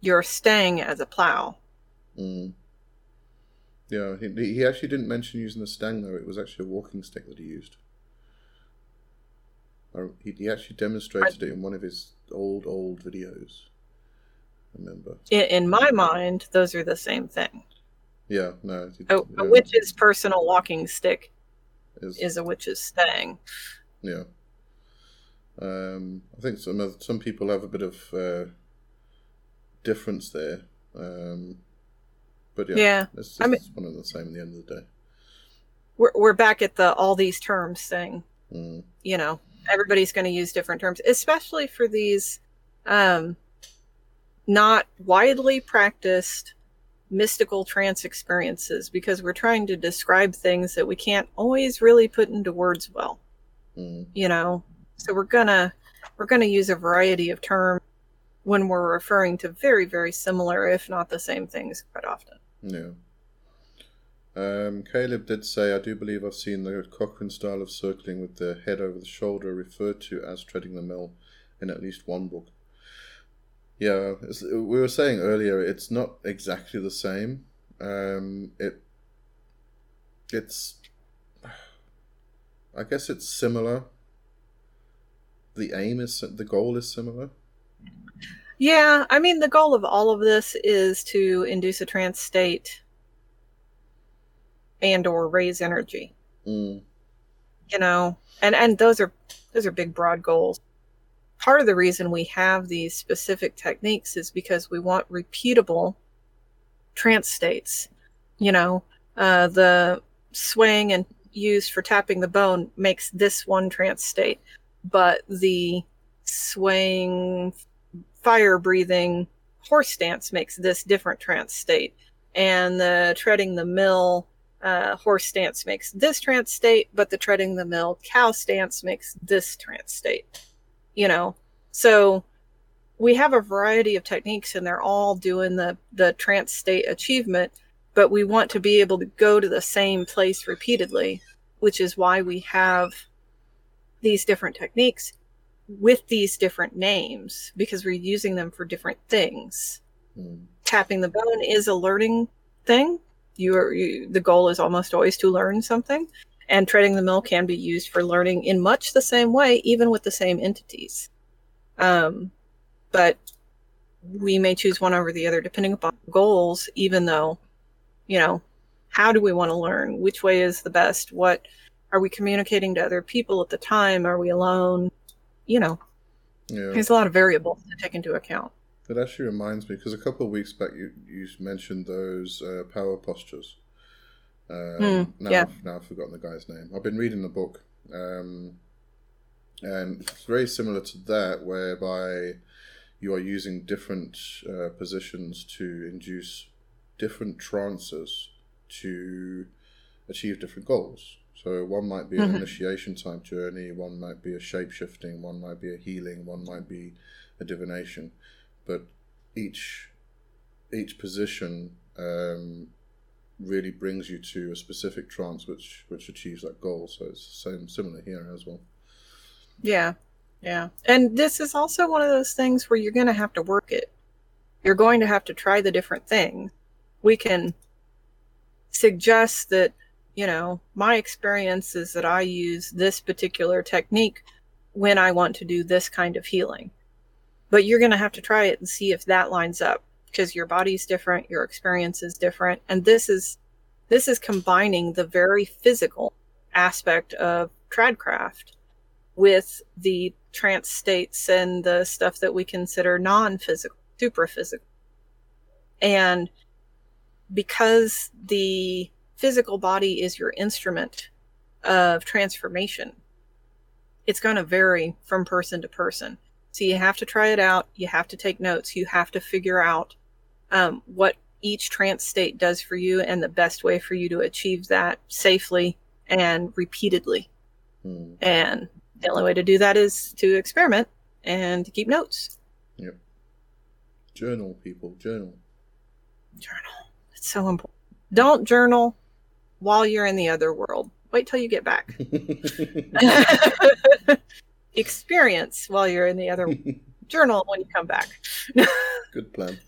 your stang as a plow. Mm. Yeah, he he actually didn't mention using the stang, though. It was actually a walking stick that he used. Or he he actually demonstrated I, it in one of his old, old videos, I remember. In, in my mind, those are the same thing. Yeah, no. It, oh, yeah. A witch's personal walking stick is, is a witch's stang. Yeah. Um, I think some other, some people have a bit of uh, difference there. Um But yeah, yeah. It's, just, I mean, it's one of the same at the end of the day. We're we're back at the all these terms thing. Mm. You know, everybody's going to use different terms, especially for these um, not widely practiced mystical trance experiences, because we're trying to describe things that we can't always really put into words well. Mm. You know, so we're gonna we're gonna use a variety of terms when we're referring to very, very similar, if not the same things, quite often. Yeah. Um, Caleb did say, I do believe I've seen the Cochrane style of circling with the head over the shoulder referred to as treading the mill in at least one book. Yeah, we were saying earlier, it's not exactly the same. Um, it, it's, I guess it's similar. The aim is, the goal is similar. Yeah, I mean, the goal of all of this is to induce a trance state and or raise energy. Mm. You know, and, and those are those are big, broad goals. Part of the reason we have these specific techniques is because we want repeatable trance states. You know, uh, the swing and use for tapping the bone makes this one trance state, but the swaying, fire-breathing horse stance makes this different trance state. And the treading the mill uh, horse stance makes this trance state, but the treading the mill cow stance makes this trance state. You know, so we have a variety of techniques, and they're all doing the, the trance state achievement, but we want to be able to go to the same place repeatedly, which is why we have these different techniques with these different names, because we're using them for different things. Mm. Tapping the bone is a learning thing. You are you, the goal is almost always to learn something, and treading the mill can be used for learning in much the same way, even with the same entities. Um, but we may choose one over the other depending upon goals, even though, you know, how do we want to learn? Which way is the best? What are we communicating to other people at the time? Are we alone? You know, yeah. There's a lot of variables to take into account. It actually reminds me, because a couple of weeks back you, you mentioned those uh, power postures. Um, mm, now, yeah. I've, now I've forgotten the guy's name. I've been reading the book, um, and it's very similar to that, whereby you are using different uh, positions to induce different trances to achieve different goals. So one might be an mm-hmm. initiation type journey, one might be a shape-shifting, one might be a healing, one might be a divination. But each each position um, really brings you to a specific trance which which achieves that goal. So it's the same, similar here as well. Yeah, yeah. And this is also one of those things where you're going to have to work it. You're going to have to try the different things. We can suggest that, you know, my experience is that I use this particular technique when I want to do this kind of healing. But you're going to have to try it and see if that lines up, because your body's different, your experience is different. And this is this is combining the very physical aspect of tradcraft with the trance states and the stuff that we consider non-physical, super-physical. And because the physical body is your instrument of transformation, it's going to vary from person to person. So you have to try it out. You have to take notes. You have to figure out um, what each trance state does for you and the best way for you to achieve that safely and repeatedly. Mm. And the only way to do that is to experiment and to keep notes. Yep. Journal, people. Journal. Journal. It's so important. Don't journal while you're in the other world. Wait till you get back. Experience while you're in the other journal when you come back. Good plan.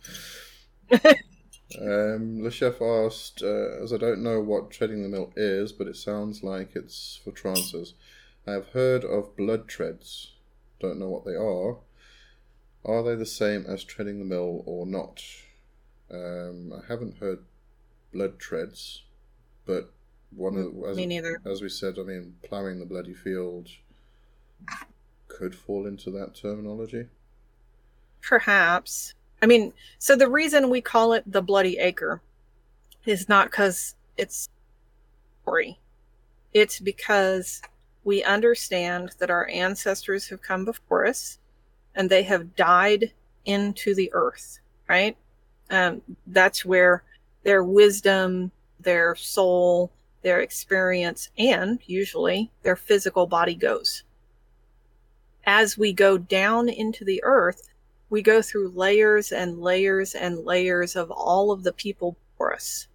um, Le Chef asked, uh, as I don't know what Treading the Mill is, but it sounds like it's for trances. I have heard of blood treads. Don't know what they are. Are they the same as Treading the Mill or not? Um, I haven't heard blood treads, but one of, as, Me neither. As we said, I mean, ploughing the bloody field could fall into that terminology. Perhaps. I mean, so the reason we call it the bloody acre is not because it's story. It's because we understand that our ancestors have come before us and they have died into the earth, right? Um, that's where their wisdom, their soul, their experience, and usually their physical body goes. As we go down into the earth, we go through layers and layers and layers of all of the people before us.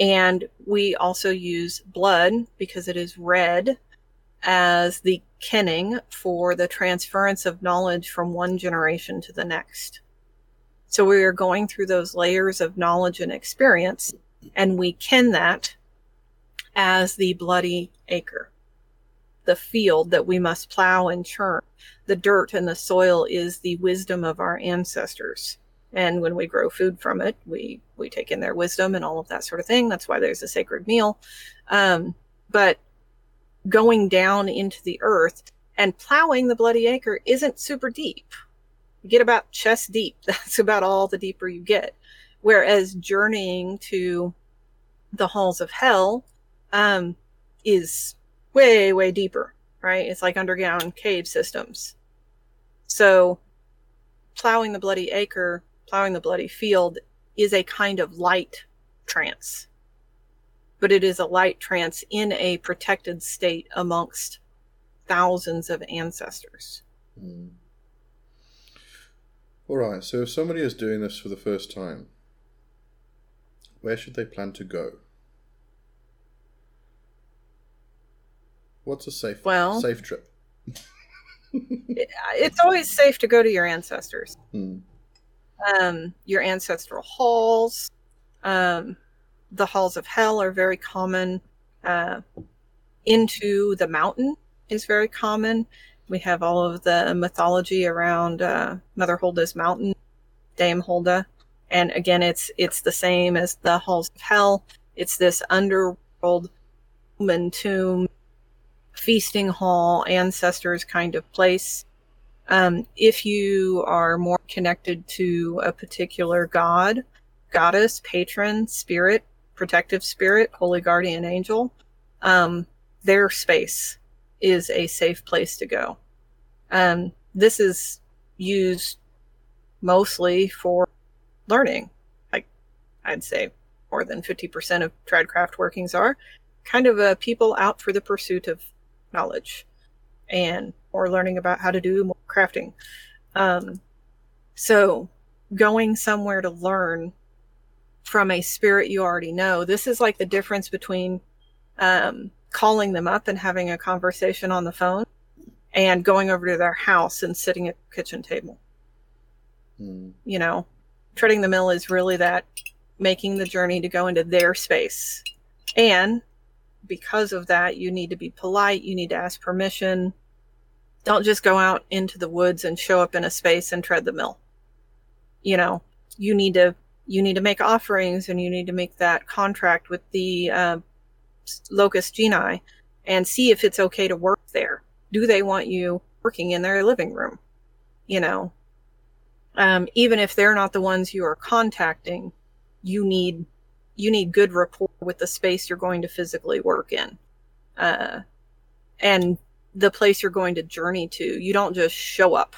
And we also use blood, because it is red, as the kenning for the transference of knowledge from one generation to the next. So we are going through those layers of knowledge and experience, and we ken that as the bloody acre. The field that we must plow and churn. The dirt and the soil is the wisdom of our ancestors. And when we grow food from it, we, we take in their wisdom and all of that sort of thing. That's why there's a sacred meal. Um, but going down into the earth and plowing the bloody acre isn't super deep. You get about chest deep. That's about all the deeper you get. Whereas journeying to the halls of hell um, is way, way deeper, right? It's like underground cave systems. So plowing the bloody acre, plowing the bloody field is a kind of light trance. But it is a light trance in a protected state amongst thousands of ancestors. Mm. All right, so if somebody is doing this for the first time, where should they plan to go? What's a safe well, safe trip? It's always safe to go to your ancestors. Hmm. Um, your ancestral halls. Um, the halls of hell are very common. Uh, into the mountain is very common. We have all of the mythology around uh, Mother Hulda's mountain, Dame Hulda. And again, it's it's the same as the halls of hell. It's this underworld human tomb, feasting hall, ancestors kind of place. Um, if you are more connected to a particular god, goddess, patron, spirit, protective spirit, holy guardian angel, um, their space is a safe place to go. Um, this is used mostly for learning. Like I'd say more than fifty percent of tradcraft workings are kind of a people out for the pursuit of knowledge and or learning about how to do more crafting. Um, so going somewhere to learn from a spirit you already know. This is like the difference between um, calling them up and having a conversation on the phone and going over to their house and sitting at the kitchen table. Mm. You know, treading the mill is really that, making the journey to go into their space. And because of that, you need to be polite. You need to ask permission. Don't just go out into the woods and show up in a space and tread the mill. You know, you need to you need to make offerings, and you need to make that contract with the uh, locust genii and see if it's okay to work there. Do they want you working in their living room? You know, um, even if they're not the ones you are contacting, you need you need good rapport with the space you're going to physically work in, uh, and the place you're going to journey to. You don't just show up.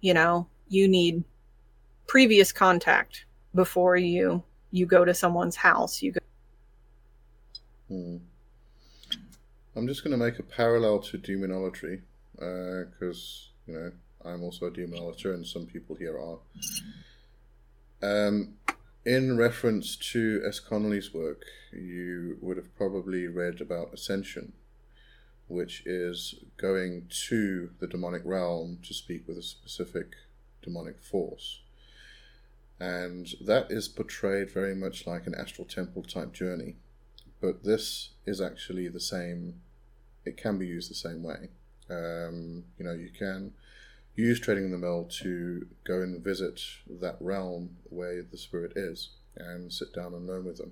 You know, you need previous contact before you you go to someone's house. You go. Hmm. I'm just going to make a parallel to demonolatry, because uh, you know I'm also a demonolator, and some people here are. Um, in reference to S. Connolly's work, you would have probably read about ascension, which is going to the demonic realm to speak with a specific demonic force. And that is portrayed very much like an astral temple type journey. But this is actually the same, it can be used the same way. Um, you know, you can use Treading the Mill to go and visit that realm where the spirit is and sit down and learn with them.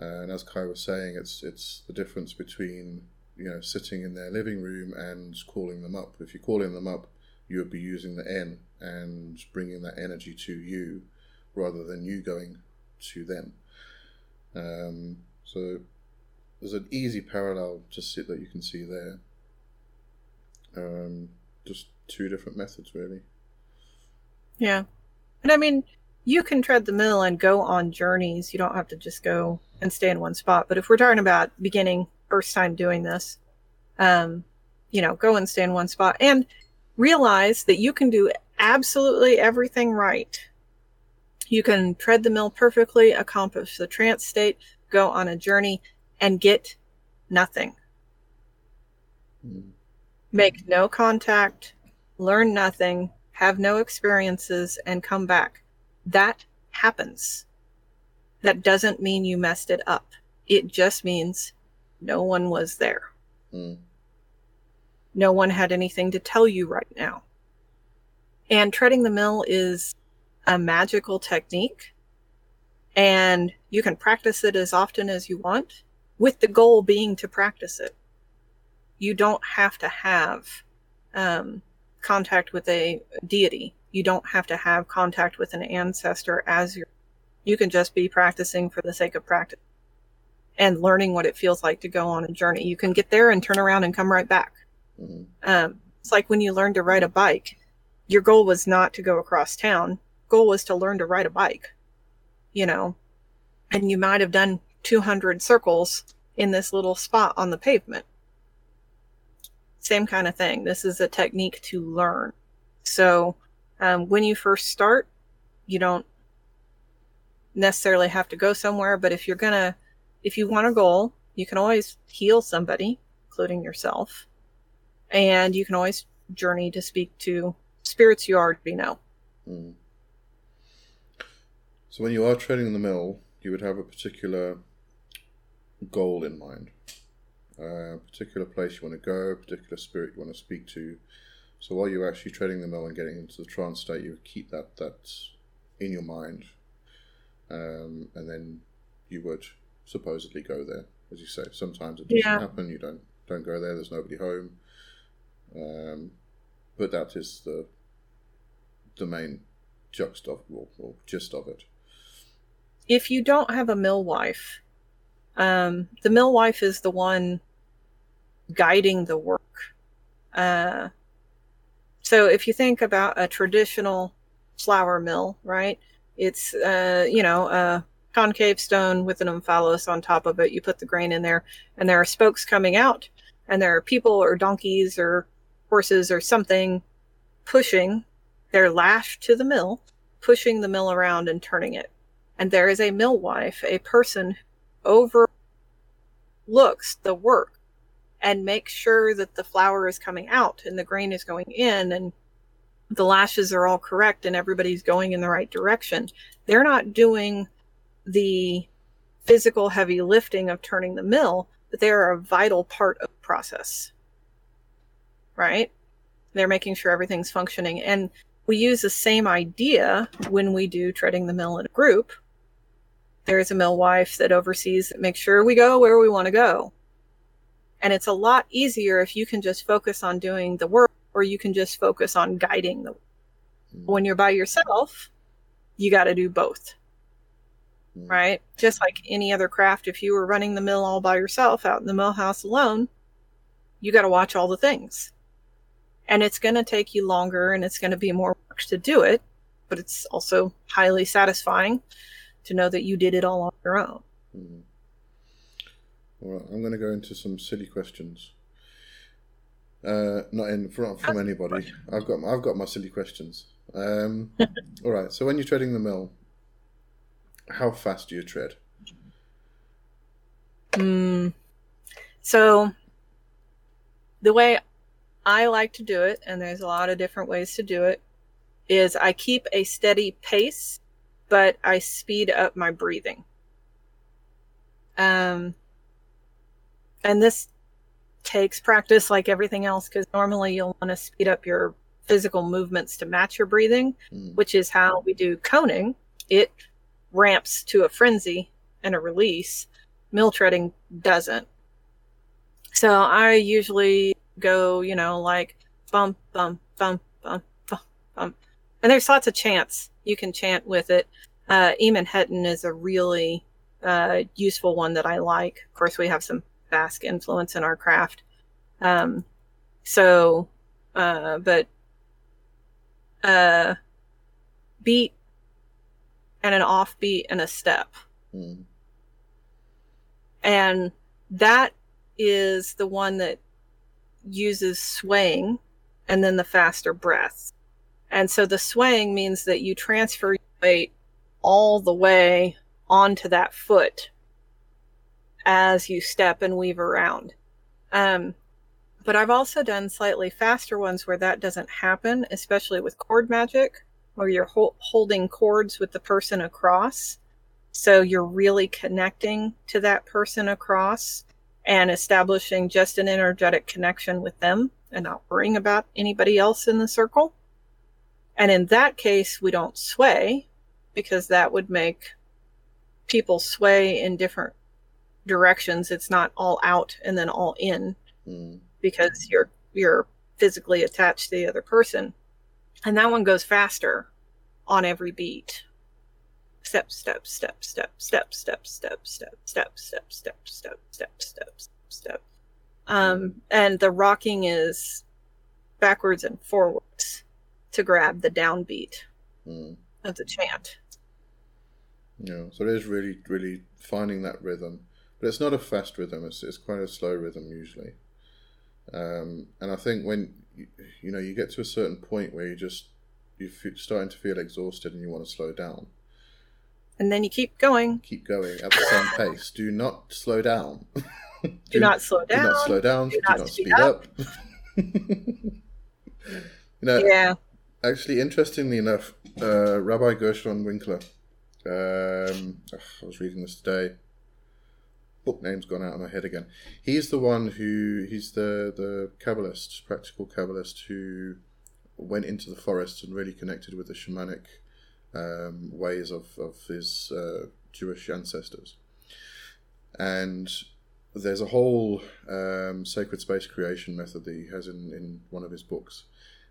Uh, and as Kai was saying, it's it's the difference between, you know, sitting in their living room and calling them up. If you're calling them up, you would be using the N and bringing that energy to you rather than you going to them. Um, so there's an easy parallel to see that you can see there. Um, just two different methods, really. Yeah. And I mean, you can tread the mill and go on journeys. You don't have to just go and stay in one spot. But if we're talking about beginning, first time doing this, um, you know, go and stay in one spot and realize that you can do absolutely everything right. You can tread the mill perfectly, accomplish the trance state, go on a journey, and get nothing. Mm. Make no contact, learn nothing, have no experiences, and come back. That happens. That doesn't mean you messed it up. It just means no one was there. Mm. No one had anything to tell you right now. And treading the mill is a magical technique, and you can practice it as often as you want, with the goal being to practice it. You don't have to have um, contact with a deity. You don't have to have contact with an ancestor as your. You can just be practicing for the sake of practice and learning what it feels like to go on a journey. You can get there and turn around and come right back. Mm-hmm. Um, it's like when you learn to ride a bike. Your goal was not to go across town. Goal was to learn to ride a bike, you know, and you might have done two hundred circles in this little spot on the pavement. Same kind of thing. This is a technique to learn. So um, when you first start, you don't necessarily have to go somewhere. But if you're going to, if you want a goal, you can always heal somebody, including yourself. And you can always journey to speak to spirits you already know. Mm. So when you are treading the mill, you would have a particular goal in mind, a particular place you want to go, a particular spirit you want to speak to. So while you're actually treading the mill and getting into the trance state, you would keep that that in your mind, um, and then you would supposedly go there. As you say, sometimes it doesn't yeah. happen. You don't don't go there. There's nobody home. Um, but that is the the main juxt of or, or gist of it. If you don't have a mill wife, um, the mill wife is the one guiding the work. Uh, so if you think about a traditional flour mill, right? It's uh, you know a concave stone with an omphalos on top of it. You put the grain in there, and there are spokes coming out, and there are people or donkeys or horses or something pushing, they're lashed to the mill, pushing the mill around and turning it. and there is a millwife, a person who overlooks the work and makes sure that the flower is coming out and the grain is going in and the lashes are all correct and everybody's going in the right direction. They're not doing the physical heavy lifting of turning the mill, but they are a vital part of the process, right? They're making sure everything's functioning. And we use the same idea when we do treading the mill in a group. There's a millwife that oversees, that makes sure we go where we want to go. And it's a lot easier if you can just focus on doing the work, or you can just focus on guiding the work. When you're by yourself, you got to do both. Right? Just like any other craft, if you were running the mill all by yourself out in the mill house alone, you got to watch all the things. And it's going to take you longer and it's going to be more work to do it, but it's also highly satisfying to know that you did it all on your own. Mm-hmm. All right, I'm going to go into some silly questions. Uh, not in from, from anybody. I've got I've got my silly questions. Um, all right, so when you're treading the mill, how fast do you tread? Mm, so the way I like to do it, and there's a lot of different ways to do it, is I keep a steady pace, but I speed up my breathing. Um, and this takes practice like everything else, because normally you'll want to speed up your physical movements to match your breathing, mm. which is how we do coning. It ramps to a frenzy and a release. Mill treading doesn't. So I usually go, you know, like bump, bump, bump, bump, bump, bump. And there's lots of chants. You can chant with it. Uh, Eamon Hetton is a really uh, useful one that I like. Of course, we have some Basque influence in our craft. Um, so, uh, but uh, beat and an offbeat and a step. Mm. And that is the one that uses swaying and then the faster breaths. And so the swaying means that you transfer your weight all the way onto that foot as you step and weave around. Um, but I've also done slightly faster ones where that doesn't happen, especially with cord magic, where you're ho- holding cords with the person across. So you're really connecting to that person across and establishing just an energetic connection with them and not worrying about anybody else in the circle. And in that case, we don't sway, because that would make people sway in different directions. It's not all out and then all in, mm. because you're you're physically attached to the other person. And that one goes faster on every beat. Step, step, step, step, step, step, step, step, step, step, step, step, step, step, step. Um, and the rocking is backwards and forwards to grab the downbeat mm. of the chant. Yeah, so it is really, really finding that rhythm. But it's not a fast rhythm, it's it's quite a slow rhythm usually. Um, and I think when, you, you know, you get to a certain point where you just, you're f- starting to feel exhausted and you want to slow down. And then you keep going. Keep going at the same pace. Do not slow down. do, do not slow down. Do not slow down. Do not, do not speed up. up. You know, yeah. Actually, interestingly enough, uh, Rabbi Gershon Winkler, um, oh, I was reading this today. Book name's gone out of my head again. He's the one who, he's the, the Kabbalist, practical Kabbalist, who went into the forest and really connected with the shamanic um, ways of, of his uh, Jewish ancestors. And there's a whole um, sacred space creation method that he has in, in one of his books.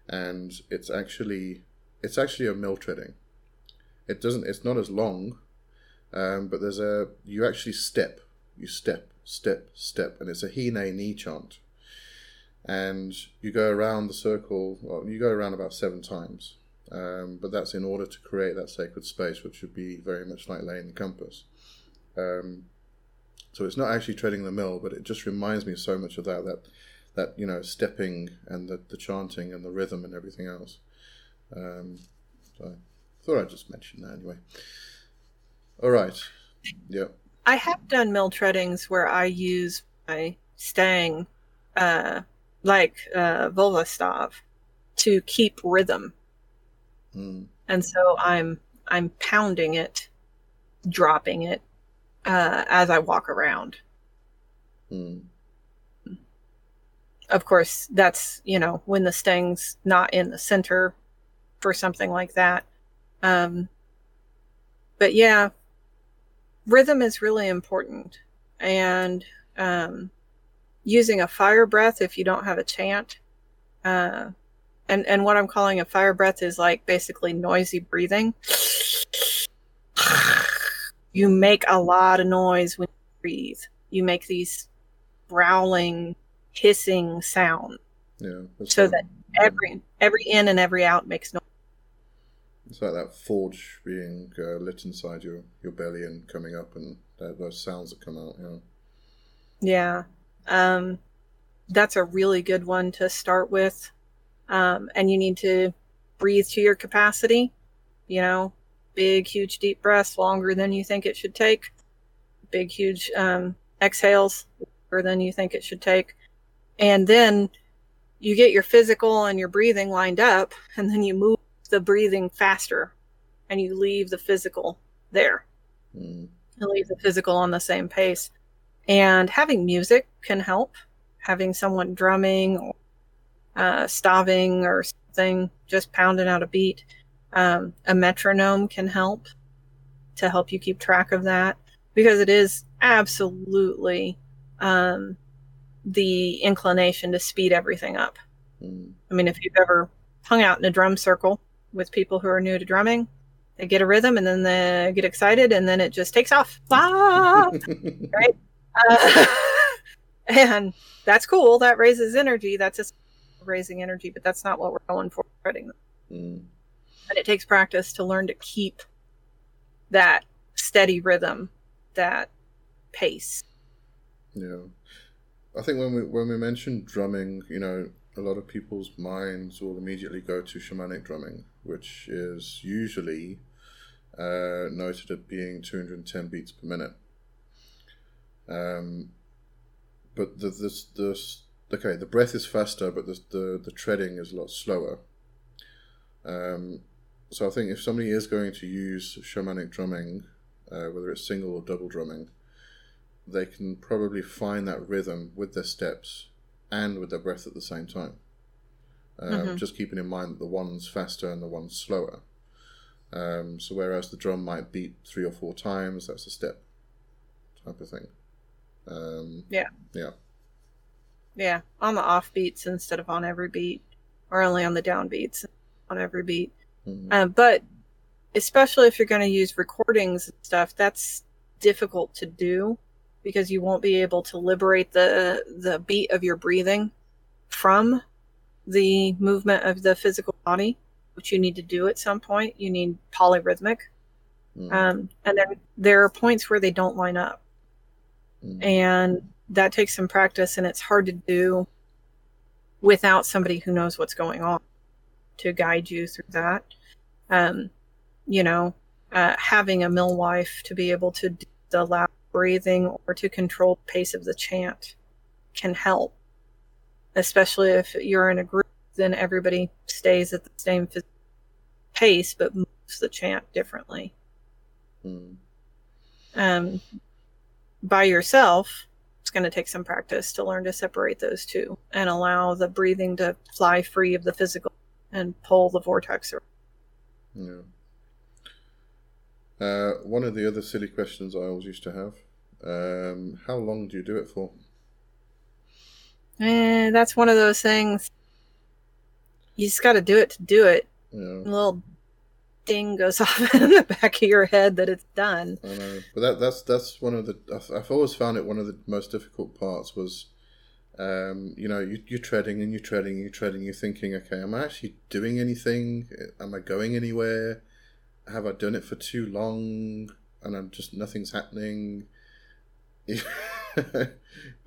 And it's actually it's actually a mill treading. It doesn't. It's not as long, um, but there's a you actually step, you step, step, step, and it's a hine ni chant, and you go around the circle. Well, you go around about seven times, um, but that's in order to create that sacred space, which would be very much like laying the compass. Um, so it's not actually treading the mill, but it just reminds me so much of that. That. That, you know, stepping and the, the chanting and the rhythm and everything else. Um, so I thought I'd just mention that anyway. All right. Yeah. I have done mill treadings where I use my stang, uh, like uh, Volostov, to keep rhythm. Mm. And so I'm I'm pounding it, dropping it, uh, as I walk around. Mm. Of course, that's, you know, when the stang's not in the center for something like that. Um, but yeah, rhythm is really important. And um, using a fire breath if you don't have a chant. Uh, and, and what I'm calling a fire breath is like basically noisy breathing. You make a lot of noise when you breathe. You make these growling, hissing sound, yeah, so like, that every yeah. every in and every out makes noise. It's like that forge being uh, lit inside your, your belly and coming up, and uh, those sounds that come out. Yeah, yeah, um, that's a really good one to start with, um, and you need to breathe to your capacity. You know, big, huge, deep breaths, longer than you think it should take. Big, huge um, exhales, longer than you think it should take. And then you get your physical and your breathing lined up, and then you move the breathing faster, and you leave the physical there. Mm. You leave the physical on the same pace. And having music can help. Having someone drumming, or, uh, staving or something, just pounding out a beat. Um, a metronome can help to help you keep track of that, because it is absolutely... Um, the inclination to speed everything up. Mm. I mean, if you've ever hung out in a drum circle with people who are new to drumming, they get a rhythm and then they get excited and then it just takes off. Ah! Right? Uh, and that's cool. That raises energy. That's just raising energy, but that's not what we're going for. Mm. And it takes practice to learn to keep that steady rhythm, that pace. Yeah. I think when we when we mention drumming, you know, a lot of people's minds will immediately go to shamanic drumming, which is usually uh, noted at being two hundred ten beats per minute. Um, but the this this okay, the breath is faster, but the the, the treading is a lot slower. Um, so I think if somebody is going to use shamanic drumming, uh, whether it's single or double drumming, they can probably find that rhythm with their steps and with their breath at the same time. Um, mm-hmm. Just keeping in mind that the one's faster and the one's slower. Um, so whereas the drum might beat three or four times, that's a step type of thing. Um, yeah. Yeah. Yeah. On the off beats instead of on every beat, or only on the down beats on every beat. Mm-hmm. Uh, but especially if you're going to use recordings and stuff, that's difficult to do, because you won't be able to liberate the the beat of your breathing from the movement of the physical body, which you need to do at some point. You need polyrhythmic. Mm. Um, and then there are points where they don't line up. Mm. And that takes some practice, and it's hard to do without somebody who knows what's going on to guide you through that. Um, you know, uh, having a mill wife to be able to do the loud breathing or to control the pace of the chant can help, especially if you're in a group. Then everybody stays at the same pace but moves the chant differently. Mm. Um, by yourself, it's going to take some practice to learn to separate those two and allow the breathing to fly free of the physical and pull the vortex around. Yeah. Uh, one of the other silly questions I always used to have, um, how long do you do it for? Eh, that's one of those things. You just got to do it to do it. Yeah. A little ding goes off in the back of your head that it's done. I know. But that, that's that's one of the... I've, I've always found it one of the most difficult parts was, um, you know, you, you're treading and you're treading and you're treading. You're thinking, okay, am I actually doing anything? Am I going anywhere? Have I done it for too long and I'm just nothing's happening? But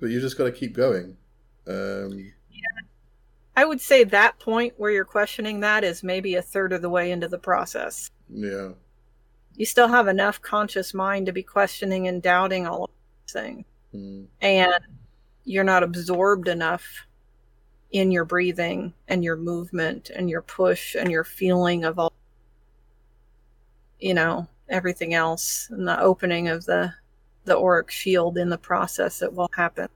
you just got to keep going. Um, yeah. I would say that point where you're questioning that is maybe a third of the way into the process. Yeah. you still have enough conscious mind to be questioning and doubting all of these things. Mm. And you're not absorbed enough in your breathing and your movement and your push and your feeling of all, you know, everything else, and the opening of the, the auric shield in the process that will happen.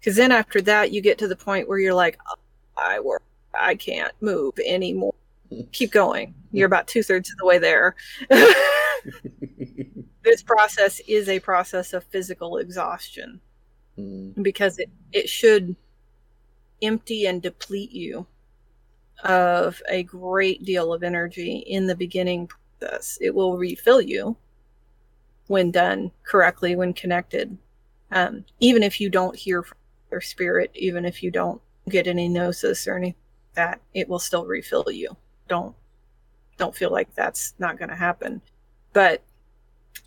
Because then after that, you get to the point where you're like, oh, I work, I can't move anymore. Keep going. You're about two thirds of the way there. This process is a process of physical exhaustion mm. because it, it should empty and deplete you of a great deal of energy in the beginning process. It will refill you when done correctly, when connected. Um, even if you don't hear from your spirit, even if you don't get any gnosis or anything like that, it will still refill you. Don't don't feel like that's not going to happen. But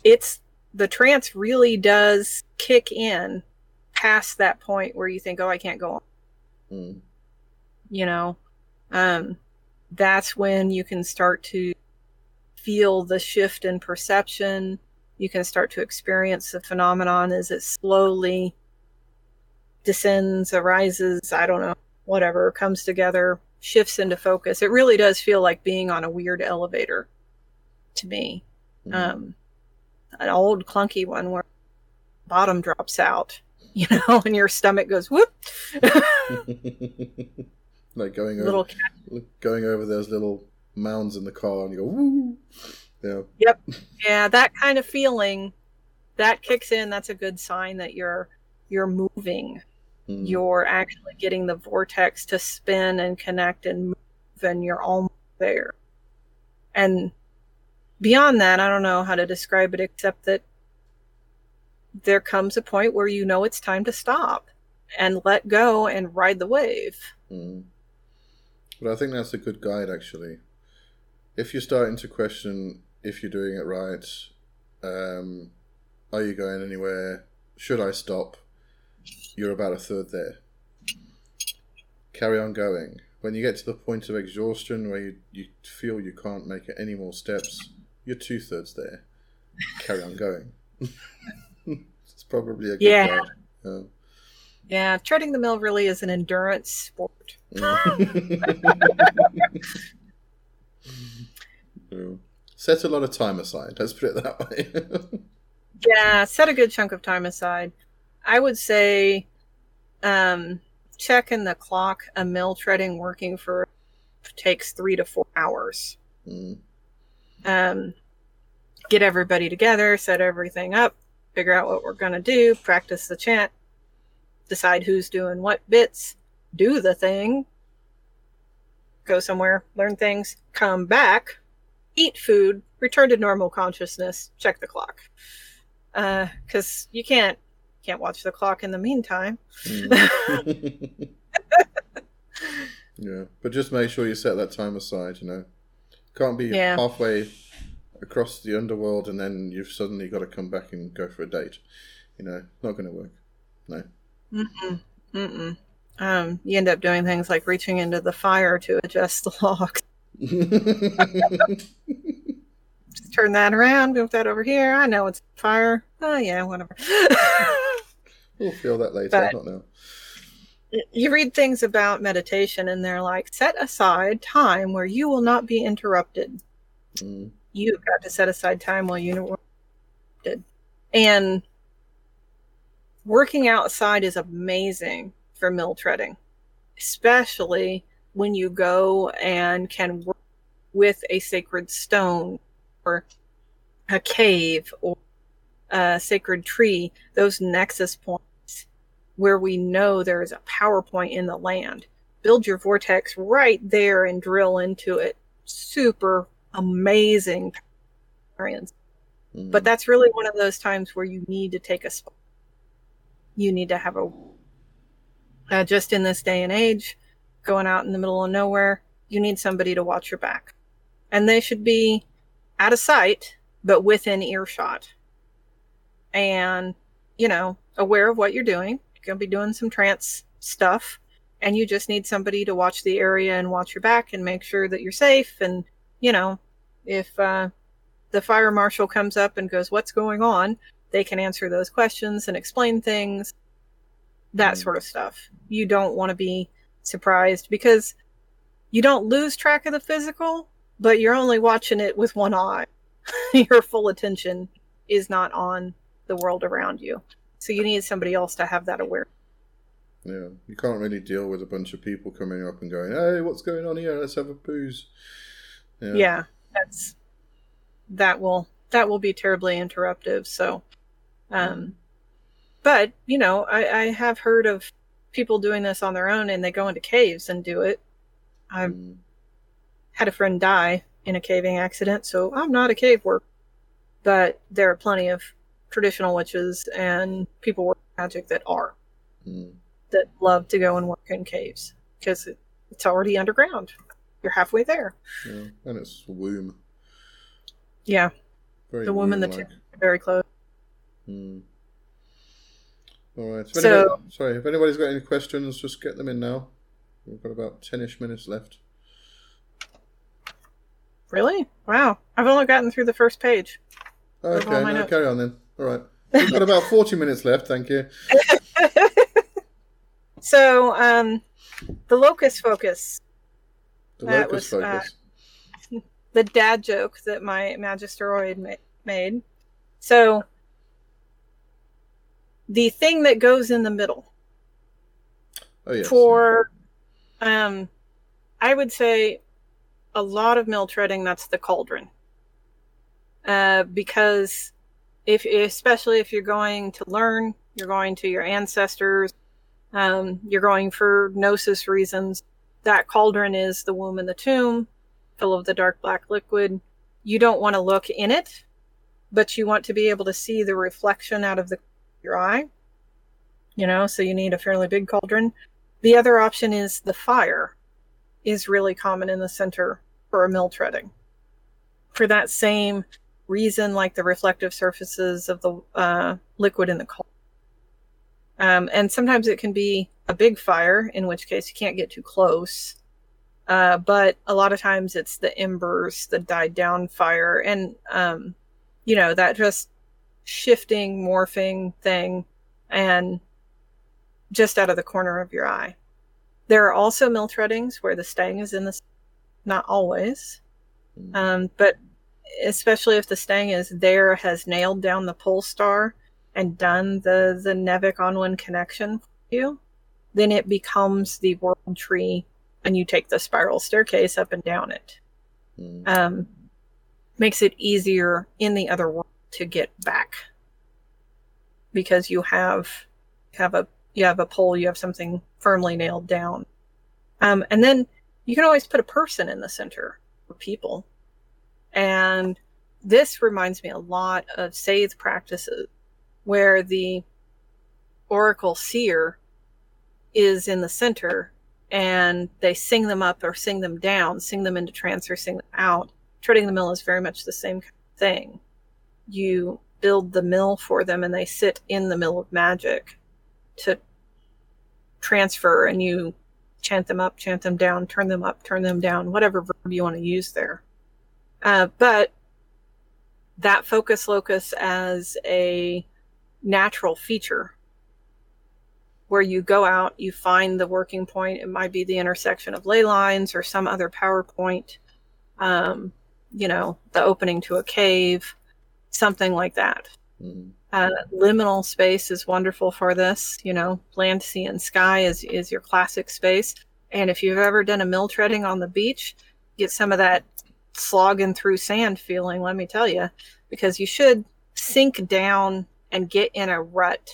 it's the trance really does kick in past that point where you think, oh, I can't go on. Mm. You know, um, that's when you can start to feel the shift in perception. You can start to experience the phenomenon as it slowly descends, arises, I don't know, whatever, comes together, shifts into focus. It really does feel like being on a weird elevator to me. Mm. Um, an old clunky one where bottom drops out, you know, and your stomach goes, whoop. Like going over, little cat- going over those little mounds in the car and you go, woo. Yeah. Yep. Yeah, that kind of feeling that kicks in. That's a good sign that you're you're moving. Mm. You're actually getting the vortex to spin and connect and move, and you're almost there. And beyond that, I don't know how to describe it except that there comes a point where you know it's time to stop and let go and ride the wave. Mm. But I think that's a good guide, actually. If you're starting to question if you're doing it right, um, are you going anywhere? Should I stop? You're about a third there. Carry on going. When you get to the point of exhaustion where you, you feel you can't make it any more steps, you're two thirds there. Carry on going. It's probably a good yeah. guide. Yeah. Yeah, treading the mill really is an endurance sport. Set a lot of time aside, let's put it that way. Yeah, set a good chunk of time aside. I would say um, checking the clock, a mill treading working for takes three to four hours. Mm. Um, get everybody together, set everything up, figure out what we're going to do, practice the chant, decide who's doing what bits, do the thing, go somewhere, learn things, come back, eat food, return to normal consciousness, check the clock. Uh, 'cause you can't can't watch the clock in the meantime. Mm. Yeah, but just make sure you set that time aside, you know. Can't be yeah. halfway across the underworld and then you've suddenly got to come back and go for a date. You know, not going to work. No. Mm-mm. Mm-mm. Um, you end up doing things like reaching into the fire to adjust the logs. Just turn that around, move that over here. I know it's fire. Oh yeah, whatever. We'll feel that later. But I don't know. You read things about meditation and they're like, set aside time where you will not be interrupted. Mm. You've got to set aside time while you are interrupted. And working outside is amazing for mill treading, especially when you go and can work with a sacred stone or a cave or a sacred tree, those nexus points where we know there is a power point in the land. Build your vortex right there and drill into it. Super amazing experience. Mm-hmm. But that's really one of those times where you need to take a spot. You need to have a, uh, just in this day and age, going out in the middle of nowhere, you need somebody to watch your back. And they should be out of sight, but within earshot. And, you know, aware of what you're doing. You're going to be doing some trance stuff. And you just need somebody to watch the area and watch your back and make sure that you're safe. And, you know, if uh, the fire marshal comes up and goes, what's going on? They can answer those questions and explain things, that sort of stuff. You don't want to be surprised because you don't lose track of the physical, but you're only watching it with one eye. Your full attention is not on the world around you. So you need somebody else to have that awareness. Yeah, you can't really deal with a bunch of people coming up and going, hey, what's going on here? Let's have a booze. Yeah, yeah that's that will that will be terribly interruptive. So, um, but, you know, I, I have heard of people doing this on their own and they go into caves and do it. I mm. had a friend die in a caving accident, so I'm not a cave worker. But there are plenty of traditional witches and people working magic that are. Mm. That love to go and work in caves because it, it's already underground. You're halfway there. Yeah, and it's a womb. Yeah. Very the womb and the tomb are very close. Hmm. All right. If so, anybody, sorry, if anybody's got any questions, just get them in now. We've got about ten-ish minutes left. Really? Wow. I've only gotten through the first page. Okay, no, carry on then. All right. We've got about forty minutes left, thank you. So, um, the locus focus. The that locus was, focus. Uh, the dad joke that my magisteroid ma- made. So, the thing that goes in the middle. Oh, yes. For, um, I would say, a lot of mill treading, that's the cauldron. Uh, because, if especially if you're going to learn, you're going to your ancestors, Um, you're going for gnosis reasons. That cauldron is the womb and the tomb, full of the dark black liquid. You don't want to look in it, but you want to be able to see the reflection out of the, your eye. You know, so you need a fairly big cauldron. The other option is the fire is really common in the center for a mill treading. For that same reason, like the reflective surfaces of the uh, liquid in the cauldron. Um, and sometimes it can be a big fire, in which case you can't get too close. Uh, but a lot of times it's the embers, the died down fire. And, um, you know, that just shifting, morphing thing and just out of the corner of your eye. There are also mill treadings where the stang is in the... Not always. Um, but especially if the stang is there, has nailed down the pole star and done the, the Nevik Anwen connection for you, then it becomes the world tree and you take the spiral staircase up and down it. Mm. Um, makes it easier in the other world to get back. Because you have have a you have a pole, you have something firmly nailed down. Um, and then you can always put a person in the center for people. And this reminds me a lot of Scythe practices, where the oracle seer is in the center and they sing them up or sing them down, sing them into trance or sing them out. Treading the mill is very much the same kind of thing. You build the mill for them and they sit in the mill of magic to transfer, and you chant them up, chant them down, turn them up, turn them down, whatever verb you want to use there. Uh, but that focus locus as a natural feature where you go out, you find the working point. It might be the intersection of ley lines or some other power point, um, you know, the opening to a cave, something like that. Mm-hmm. Uh, liminal space is wonderful for this. You know, land, sea, and sky is, is your classic space. And if you've ever done a mill treading on the beach, get some of that slogging through sand feeling, let me tell you, because you should sink down and get in a rut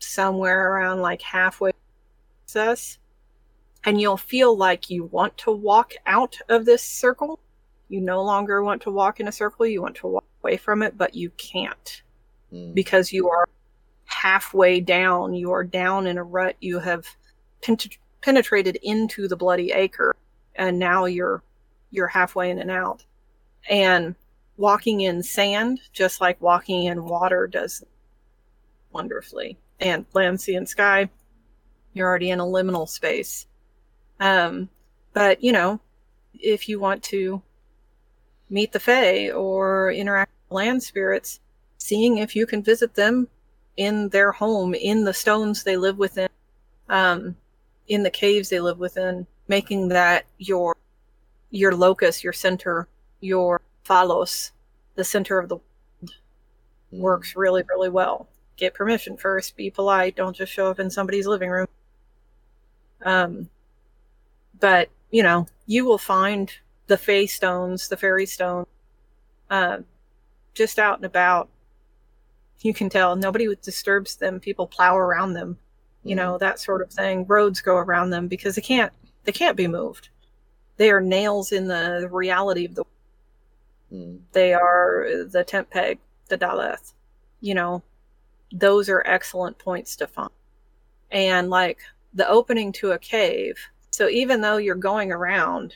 somewhere around like halfway process, and you'll feel like you want to walk out of this circle. You no longer want to walk in a circle. You want to walk away from it, but you can't mm. because you are halfway down. You are down in a rut. You have pent- penetrated into the bloody acre, and now you're you're halfway in and out. And walking in sand, just like walking in water, does wonderfully. And land, sea, and sky, you're already in a liminal space. Um, but, you know, if you want to meet the Fae or interact with land spirits, seeing if you can visit them in their home, in the stones they live within, um, in the caves they live within, making that your your locus, your center, your phalos, the center of the world, works really, really well. Get permission first, be polite, don't just show up in somebody's living room. Um, but, you know, you will find the fae stones, the fairy stones, uh, just out and about. You can tell nobody disturbs them. People plow around them, you know, that sort of thing. Roads go around them because they can't, they can't be moved. They are nails in the reality of the world. They are the tent peg, the daleth, you know. Those are excellent points to find. And like the opening to a cave. So even though you're going around,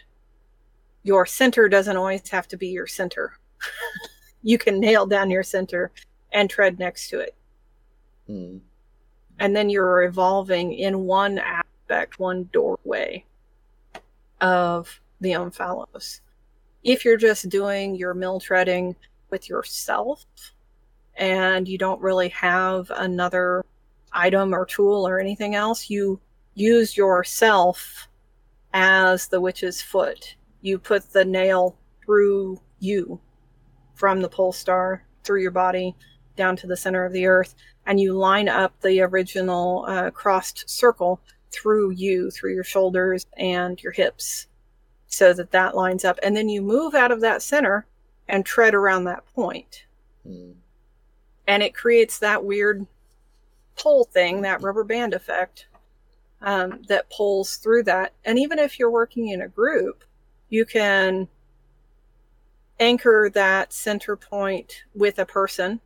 your center doesn't always have to be your center. You can nail down your center and tread next to it. Mm. And then you're evolving in one aspect, one doorway of the Omphalos. If you're just doing your mill treading with yourself, and you don't really have another item or tool or anything else, you use yourself as the witch's foot. You put the nail through you, from the pole star, through your body, down to the center of the earth, and you line up the original uh, crossed circle through you, through your shoulders and your hips, so that that lines up. And then you move out of that center and tread around that point. Mm. And it creates that weird pull thing, that rubber band effect, um, that pulls through that. And even if you're working in a group, you can anchor that center point with a person,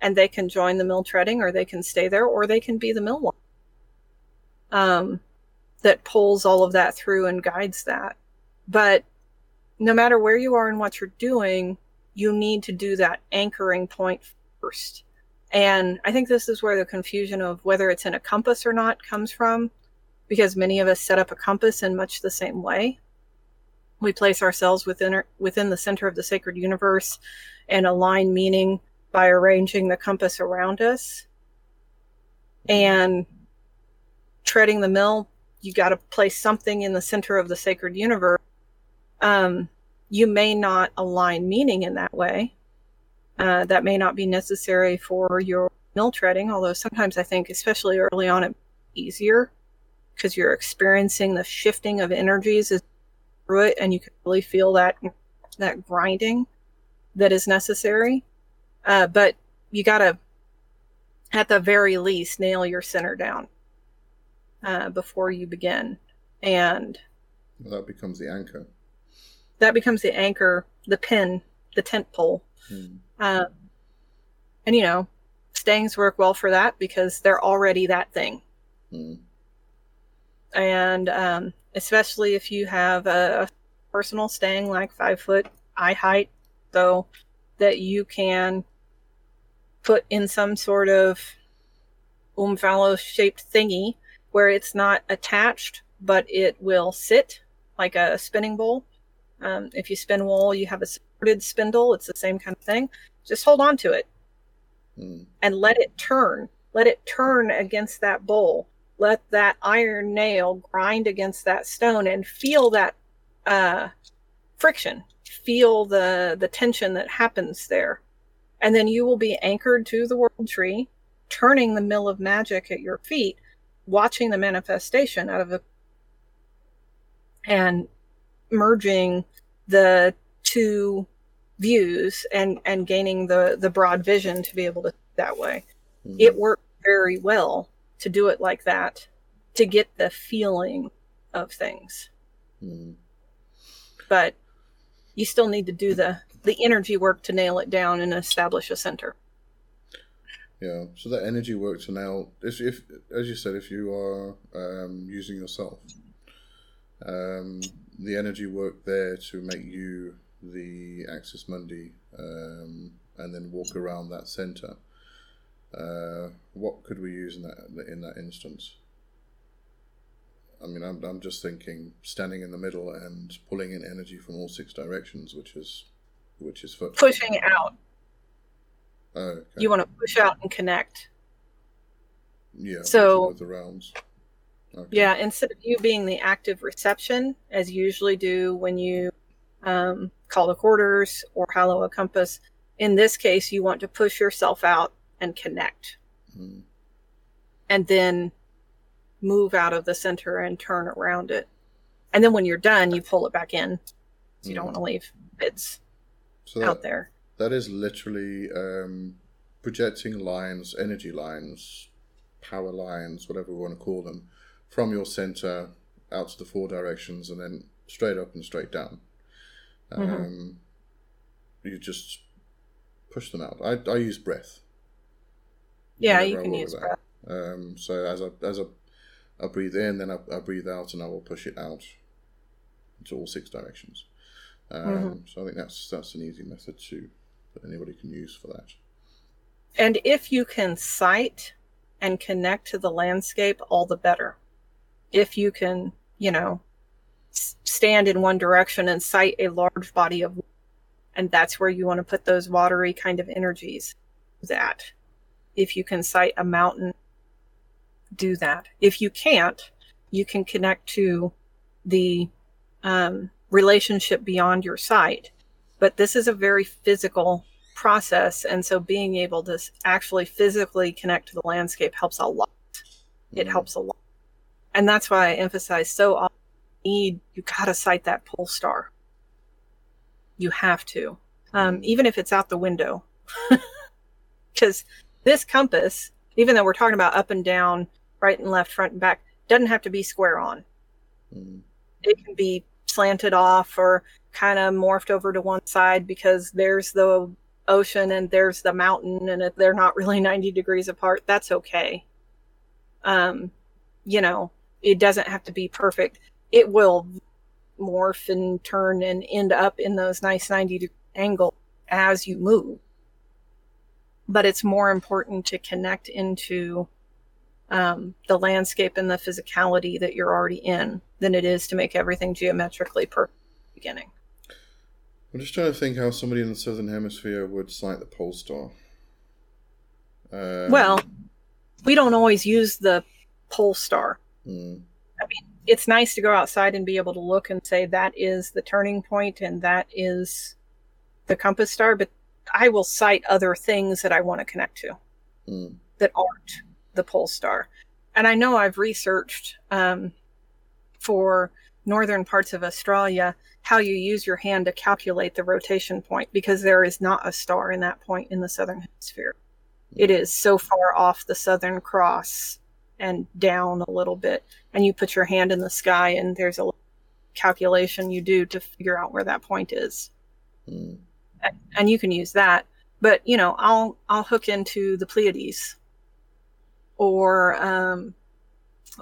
and they can join the mill treading, or they can stay there, or they can be the mill one. Um, that pulls all of that through and guides that. But no matter where you are and what you're doing, you need to do that anchoring point first. And I think this is where the confusion of whether it's in a compass or not comes from, because many of us set up a compass in much the same way. We place ourselves within within the center of the sacred universe and align meaning by arranging the compass around us. And treading the mill, you got to place something in the center of the sacred universe. Um, you may not align meaning in that way. Uh, that may not be necessary for your mill treading, although sometimes I think, especially early on, it's easier because you're experiencing the shifting of energies as you through it, and you can really feel that that grinding that is necessary. Uh, but you gotta, at the very least, nail your center down uh, before you begin, and well, that becomes the anchor. That becomes the anchor, the pin, the tent pole. Mm. Uh, and, you know, stangs work well for that because they're already that thing. Mm. And um, especially if you have a, a personal stang like five foot eye height, so that you can put in some sort of Omphalos-shaped thingy where it's not attached, but it will sit like a spinning bowl. Um, if you spin wool, you have a supported spindle. It's the same kind of thing. Just hold on to it mm. and let it turn. Let it turn against that bowl. Let that iron nail grind against that stone and feel that uh, friction. Feel the, the tension that happens there. And then you will be anchored to the world tree, turning the mill of magic at your feet, watching the manifestation out of the... and merging the two views and, and gaining the, the broad vision to be able to do it that way. Mm-hmm. It worked very well to do it like that, to get the feeling of things. Mm-hmm. But you still need to do the, the energy work to nail it down and establish a center. Yeah, so that energy work to nail, if, if as you said, if you are um, using yourself, um, the energy work there to make you the Axis Mundi, um, and then walk around that center. Uh, what could we use in that in that instance? I mean, I'm I'm just thinking standing in the middle and pulling in energy from all six directions, which is which is foot. Pushing out. Oh, okay. You want to push out and connect. Yeah. So with the realms. Okay. Yeah, instead of you being the active reception, as you usually do when you um, call the quarters or hallow a compass, in this case, you want to push yourself out and connect. Mm-hmm. And then move out of the center and turn around it. And then when you're done, you pull it back in. So you mm-hmm. don't want to leave bits so that, out there. That is literally um, projecting lines, energy lines, power lines, whatever we want to call them, from your center out to the four directions and then straight up and straight down. Um, mm-hmm. You just push them out. I, I use breath. Yeah, you can use breath. Um, so as I as I, I breathe in, then I, I breathe out and I will push it out to all six directions. Um, mm-hmm. So I think that's that's an easy method too that anybody can use for that. And if you can sight and connect to the landscape, all the better. If you can, you know, stand in one direction and sight a large body of water, and that's where you want to put those watery kind of energies. That. If you can sight a mountain, do that. If you can't, you can connect to the um, relationship beyond your sight. But this is a very physical process, and so being able to actually physically connect to the landscape helps a lot. It mm-hmm. helps a lot. And that's why I emphasize so often, you need, you gotta sight that pole star. You have to. Um, even if it's out the window. Because this compass, even though we're talking about up and down, right and left, front and back, doesn't have to be square on. Mm-hmm. It can be slanted off or kind of morphed over to one side because there's the ocean and there's the mountain, and if they're not really ninety degrees apart, that's okay. Um, you know, it doesn't have to be perfect. It will morph and turn and end up in those nice ninety degree angle as you move. But it's more important to connect into um, the landscape and the physicality that you're already in than it is to make everything geometrically perfect at the beginning. I'm just trying to think how somebody in the Southern Hemisphere would sight the pole star. Um, well, we don't always use the pole star. Hmm. I mean, it's nice to go outside and be able to look and say that is the turning point and that is the compass star, but I will cite other things that I want to connect to mm. that aren't the pole star. And I know I've researched um, for northern parts of Australia how you use your hand to calculate the rotation point, because there is not a star in that point in the Southern Hemisphere. Mm. It is so far off the Southern Cross and down a little bit, and you put your hand in the sky and there's a calculation you do to figure out where that point is. Mm. And, and you can use that, but you know, I'll I'll hook into the Pleiades or um,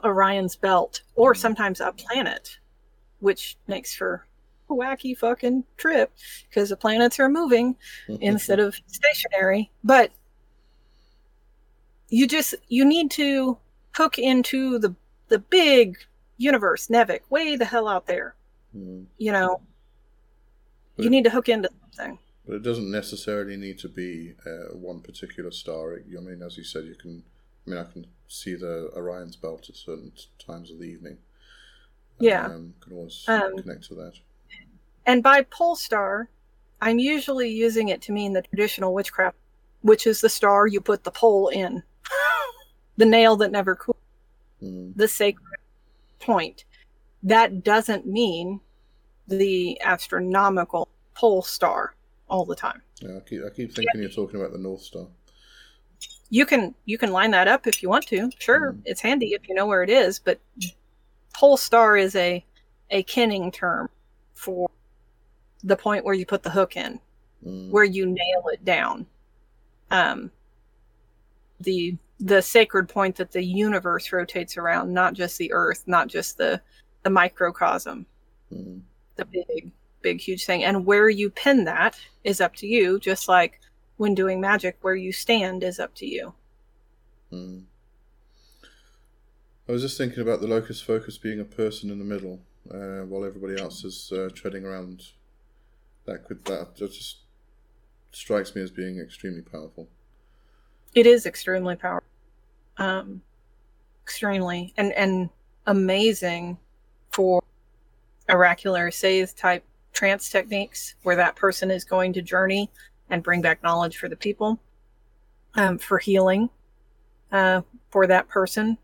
Orion's Belt or mm. sometimes a planet, which makes for a wacky fucking trip because the planets are moving instead of stationary. But you just you need to hook into the the big universe, Nevik, way the hell out there. Mm. You know, but you it, need to hook into something. But it doesn't necessarily need to be uh, one particular star. It, I mean, as you said, you can. I mean, I can see the Orion's Belt at certain times of the evening. Yeah, um, can always um, connect to that. And by pole star, I'm usually using it to mean the traditional witchcraft, which is the star you put the pole in. The nail that never cooled, mm. the sacred point. That doesn't mean the astronomical pole star all the time. Yeah, I keep, I keep thinking yeah. you're talking about the North Star. You can you can line that up if you want to. Sure, mm. it's handy if you know where it is, but pole star is a, a kinning term for the point where you put the hook in, mm. where you nail it down. Um, the... the sacred point that the universe rotates around, not just the earth, not just the, the microcosm, mm-hmm. the big, big, huge thing. And where you pin that is up to you, just like when doing magic, where you stand is up to you. Mm. I was just thinking about the locus focus being a person in the middle, uh, while everybody else is uh, treading around. That could, that just strikes me as being extremely powerful. It is extremely powerful. Um, extremely. And, and amazing for oracular says type trance techniques where that person is going to journey and bring back knowledge for the people, um, for healing, uh, for that person,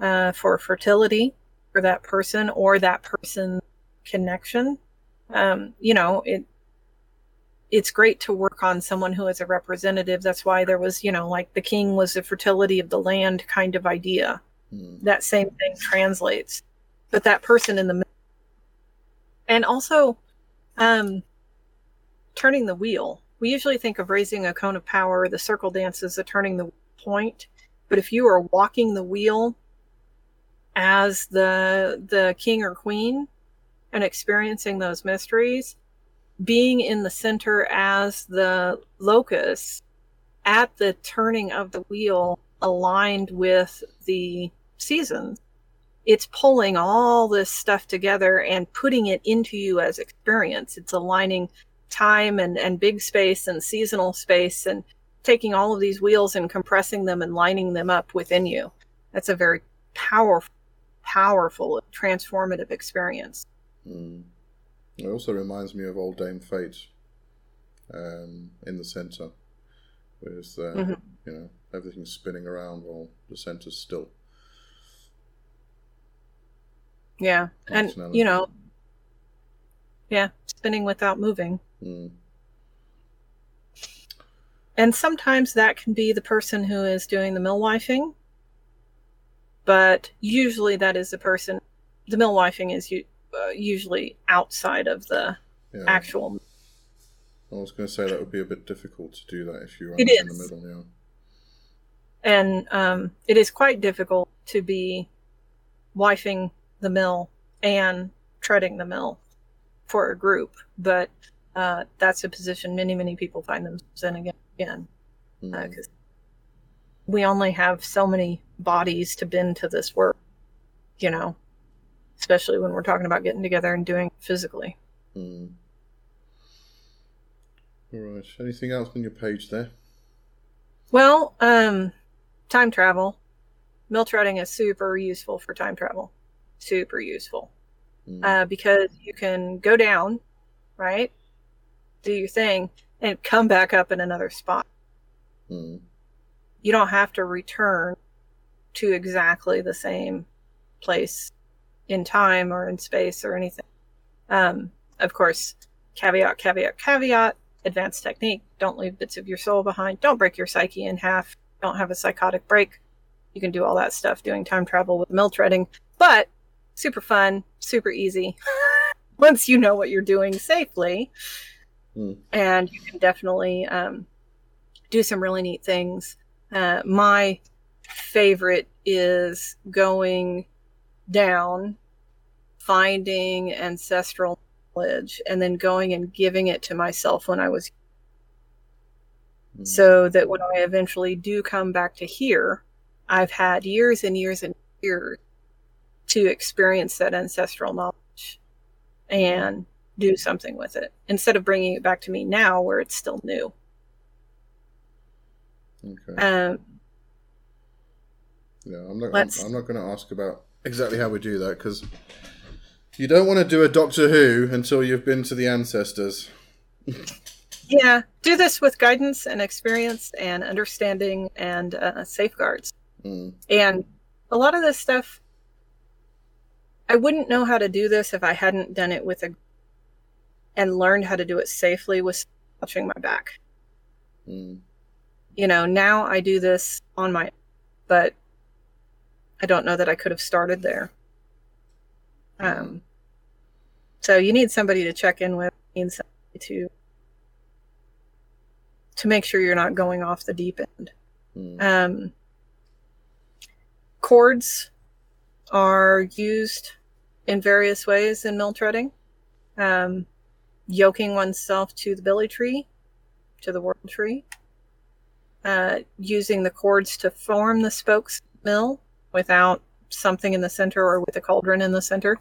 uh, for fertility for that person or that person's connection. Um, you know, it, it's great to work on someone who is a representative. That's why there was, you know, like the king was the fertility of the land kind of idea. Mm. That same thing translates, but that person in the middle. And also, um, turning the wheel. We usually think of raising a cone of power. The circle dance is a turning the point, but if you are walking the wheel as the the king or queen and experiencing those mysteries, being in the center as the locus at the turning of the wheel aligned with the seasons, it's pulling all this stuff together and putting it into you as experience. It's aligning time and, and big space and seasonal space and taking all of these wheels and compressing them and lining them up within you. That's a very powerful, powerful, transformative experience. Mm. It also reminds me of Old Dame Fate, um, in the center, with uh, mm-hmm. you know, everything spinning around while the center's still. Yeah, and you know, yeah, spinning without moving. Mm. And sometimes that can be the person who is doing the millwifing, but usually that is the person. The millwifing is you. Uh, usually outside of the yeah. actual. I was going to say that would be a bit difficult to do that if you were in the middle. Yeah. And um, it is quite difficult to be wifing the mill and treading the mill for a group, but uh, that's a position many, many people find themselves in again. again. Mm. Uh, 'cause we only have so many bodies to bend to this work, you know. Especially when we're talking about getting together and doing it physically. Mm. All right. Anything else on your page there? Well, um, time travel. Mill treading is super useful for time travel. Super useful. Mm. Uh, because you can go down, right? Do your thing and come back up in another spot. Mm. You don't have to return to exactly the same place in time or in space or anything. Um, of course, caveat, caveat, caveat, advanced technique. Don't leave bits of your soul behind. Don't break your psyche in half. Don't have a psychotic break. You can do all that stuff doing time travel with mill treading, but super fun, super easy. Once you know what you're doing safely, mm. and you can definitely um, do some really neat things. Uh, my favorite is going down, finding ancestral knowledge, and then going and giving it to myself when I was mm. so that when I eventually do come back to here, I've had years and years and years to experience that ancestral knowledge and do something with it instead of bringing it back to me now where it's still new. Okay. Um, yeah, I'm not. I'm, I'm not going to ask about exactly how we do that, because you don't want to do a Doctor Who until you've been to the ancestors. Yeah, do this with guidance and experience and understanding and uh, safeguards. Mm. And a lot of this stuff, I wouldn't know how to do this if I hadn't done it with a and learned how to do it safely with watching my back. Mm. You know, now I do this on my own, but I don't know that I could have started there. Um, so you need somebody to check in with, you need somebody to to make sure you're not going off the deep end. Mm. Um, cords are used in various ways in mill treading. Um, yoking oneself to the billy tree, to the world tree. Uh, using the cords to form the spokes mill. Without something in the center or with a cauldron in the center.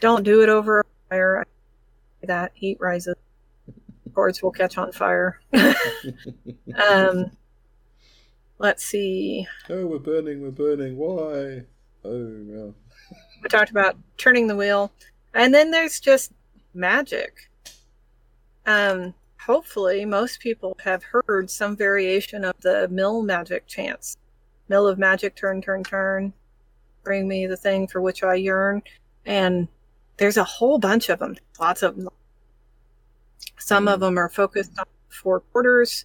Don't do it over a fire. That heat rises. boards will catch on fire. um, let's see. Oh, we're burning, we're burning. Why? Oh, no. We talked about turning the wheel. And then there's just magic. Um, hopefully, most people have heard some variation of the mill magic chants. Mill of magic, turn, turn, turn. Bring me the thing for which I yearn. And there's a whole bunch of them. Lots of them. Some mm. of them are focused on four quarters.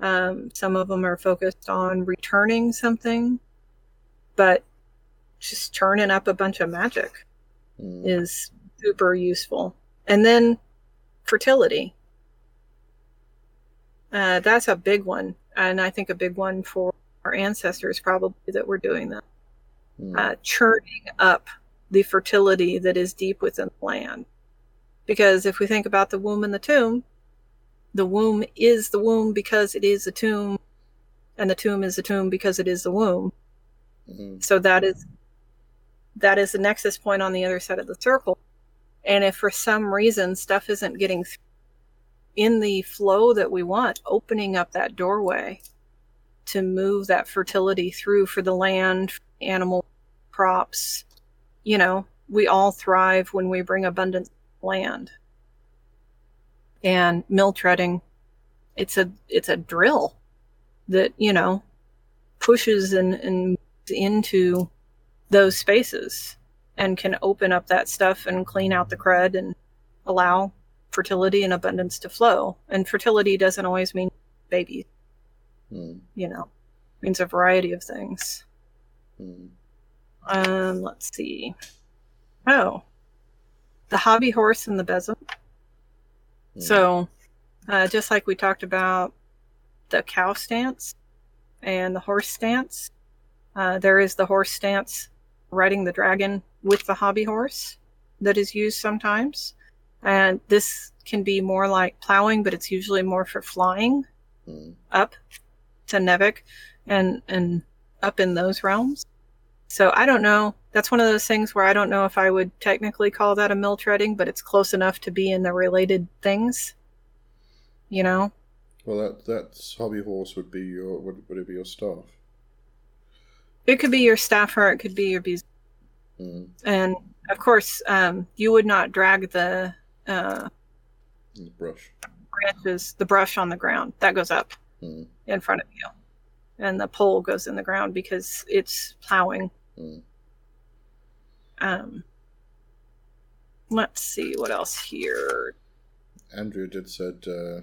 Um, some of them are focused on returning something. But just turning up a bunch of magic mm. is super useful. And then fertility. Uh, that's a big one. And I think a big one for our ancestors probably that were doing that. Mm. Uh, churning up the fertility that is deep within the land. Because if we think about the womb and the tomb, the womb is the womb because it is a tomb, and the tomb is the tomb because it is the womb. Mm-hmm. So that is that is the nexus point on the other side of the circle. And if for some reason stuff isn't getting th- in the flow that we want, opening up that doorway to move that fertility through for the land, for the animal, crops. You know, we all thrive when we bring abundance to land. And mill treading, it's a it's a drill that, you know, pushes and, and into those spaces and can open up that stuff and clean out the crud and allow fertility and abundance to flow. And fertility doesn't always mean babies. Mm. You know, it means a variety of things. Mm. Um, let's see. Oh, the hobby horse and the besom. Mm. So, uh, just like we talked about the cow stance and the horse stance, uh, there is the horse stance riding the dragon with the hobby horse that is used sometimes. And this can be more like plowing, but it's usually more for flying mm. up to Nevik and, and up in those realms. So I don't know. That's one of those things where I don't know if I would technically call that a mill treading, but it's close enough to be in the related things, you know. Well, that that's hobby horse would be your would, would it be your staff? It could be your staff, or it could be your bees. Mm. And of course, um, you would not drag the, uh, the brush branches, the brush on the ground. That goes up mm. in front of you. And the pole goes in the ground because it's plowing. Mm. Um, let's see what else here. Andrew did said uh,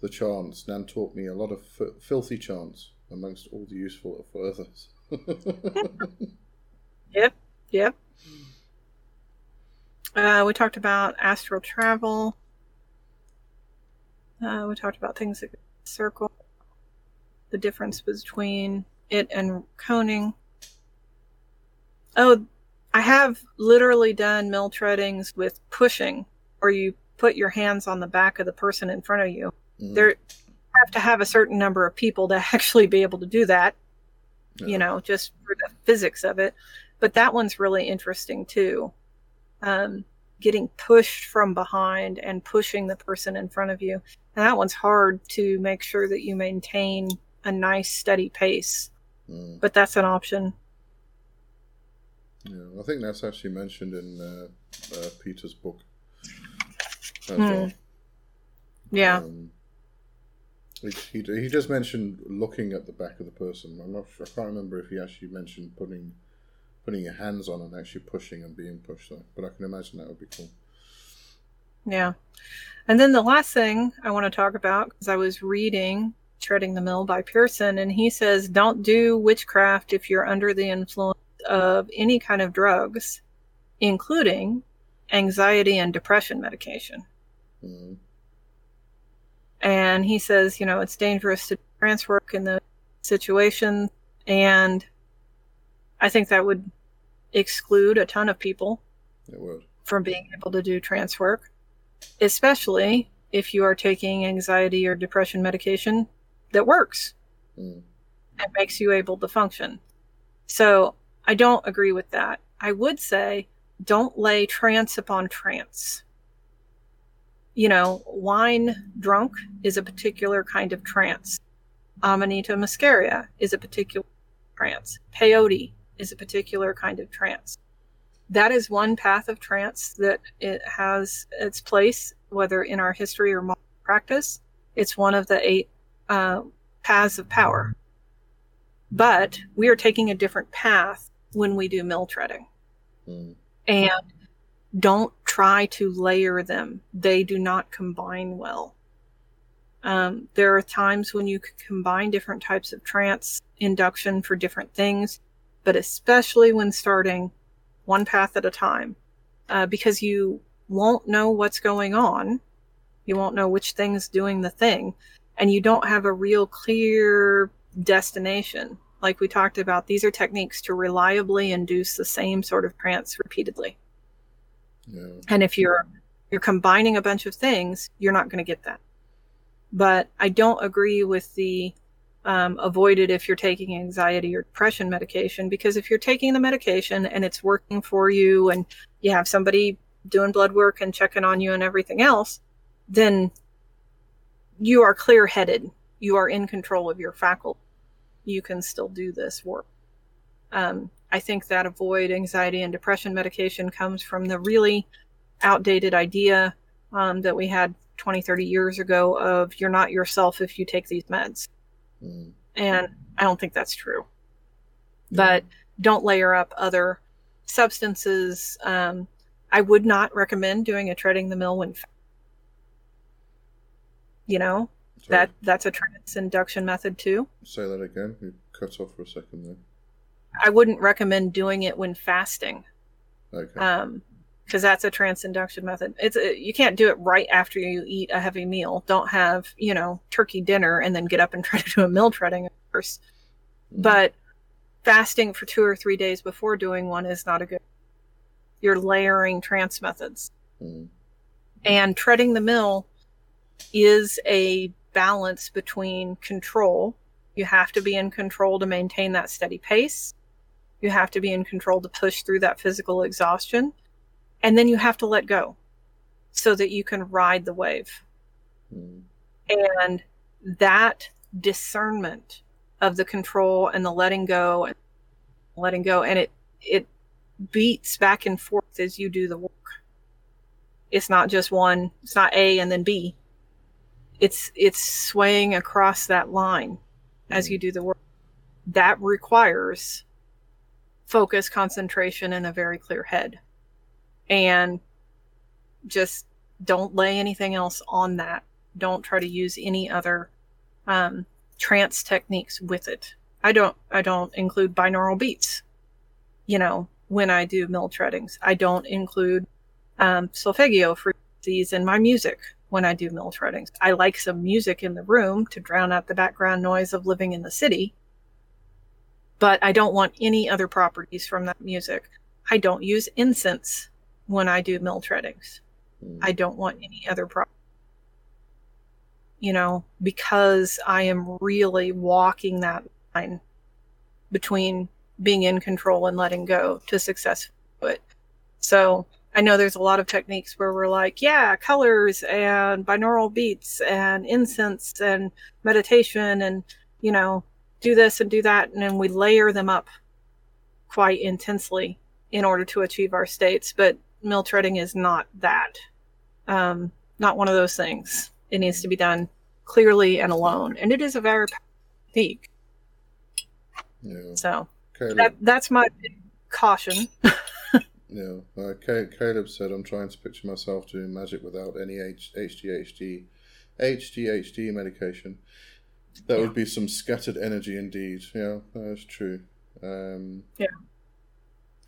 the chants. Nan taught me a lot of f- filthy chants amongst all the useful for others. Yep, yep. Uh, we talked about astral travel. Uh, we talked about things that circle. The difference between it and coning. Oh, I have literally done mill treadings with pushing, or you put your hands on the back of the person in front of you. Mm. There have to have a certain number of people to actually be able to do that, yeah. you know, just for the physics of it. But that one's really interesting too. Um, getting pushed from behind and pushing the person in front of you. And that one's hard to make sure that you maintain a nice steady pace, mm. but that's an option. Yeah, I think that's actually mentioned in uh, uh, Peter's book. Mm. Yeah, um, he, he he does mention looking at the back of the person. I'm not sure. I can't remember if he actually mentioned putting putting your hands on and actually pushing and being pushed though. But I can imagine that would be cool. Yeah, and then the last thing I want to talk about, because I was reading Treading the Mill by Pearson, and he says, don't do witchcraft if you're under the influence of any kind of drugs, including anxiety and depression medication. Mm-hmm. And he says, you know, it's dangerous to trance work in the situation, and I think that would exclude a ton of people it would. from being able to do trance work, especially if you are taking anxiety or depression medication that works mm. and makes you able to function. So I don't agree with that. I would say don't lay trance upon trance. you know, wine drunk is a particular kind of trance. Amanita muscaria is a particular trance. Peyote is a particular kind of trance. That is one path of trance that it has its place, whether in our history or modern practice. It's one of the eight uh, paths of power. But we are taking a different path when we do mill treading. Mm. And don't try to layer them. They do not combine well. Um, there are times when you can combine different types of trance induction for different things, but especially when starting one path at a time, uh, because you won't know what's going on. You won't know which thing's doing the thing, and you don't have a real clear destination. Like we talked about, these are techniques to reliably induce the same sort of trance repeatedly. Yeah. And if you're you're combining a bunch of things, you're not going to get that. But I don't agree with the um, avoid it if you're taking anxiety or depression medication, because if you're taking the medication and it's working for you and you have somebody doing blood work and checking on you and everything else, then you are clear-headed. You are in control of your faculty. You can still do this work. Um, I think that avoid anxiety and depression medication comes from the really outdated idea um, that we had twenty, thirty years ago of you're not yourself if you take these meds. Mm. And I don't think that's true. Yeah. But don't layer up other substances. Um, I would not recommend doing a treading the mill when, you know, Sorry. that that's a trance induction method too. Say that again. You cut off for a second there. I wouldn't recommend doing it when fasting. Okay. Um, because that's a trance induction method. It's a, you can't do it right after you eat a heavy meal. Don't have, you know, turkey dinner and then get up and try to do a mill treading, of course. Mm. But fasting for two or three days before doing one is not a good. You're layering trance methods. Mm. And treading the mill is a balance between control. You have to be in control to maintain that steady pace. You have to be in control to push through that physical exhaustion. And then you have to let go so that you can ride the wave. Mm. And that discernment of the control and the letting go and letting go, and it, it beats back and forth as you do the work. It's not just one, it's not A and then B. It's, it's swaying across that line as you do the work. That requires focus, concentration, and a very clear head. And just don't lay anything else on that. Don't try to use any other um, trance techniques with it. I don't, I don't include binaural beats, you know, when I do mill treadings. I don't include um, solfeggio frequencies in my music when I do mill treadings. I like some music in the room to drown out the background noise of living in the city, but I don't want any other properties from that music. I don't use incense when I do mill treadings. Mm. I don't want any other properties, you know, because I am really walking that line between being in control and letting go to successfully do it. So I know there's a lot of techniques where we're like, yeah, colors and binaural beats and incense and meditation and, you know, do this and do that. And then we layer them up quite intensely in order to achieve our states. But mill treading is not that, um, not one of those things. It needs to be done clearly and alone. And it is a very powerful technique. Yeah. So that, that's my caution. Yeah, uh, Caleb said, I'm trying to picture myself doing magic without any H G H D medication. That yeah. would be some scattered energy indeed. Yeah, that's true. Um, yeah.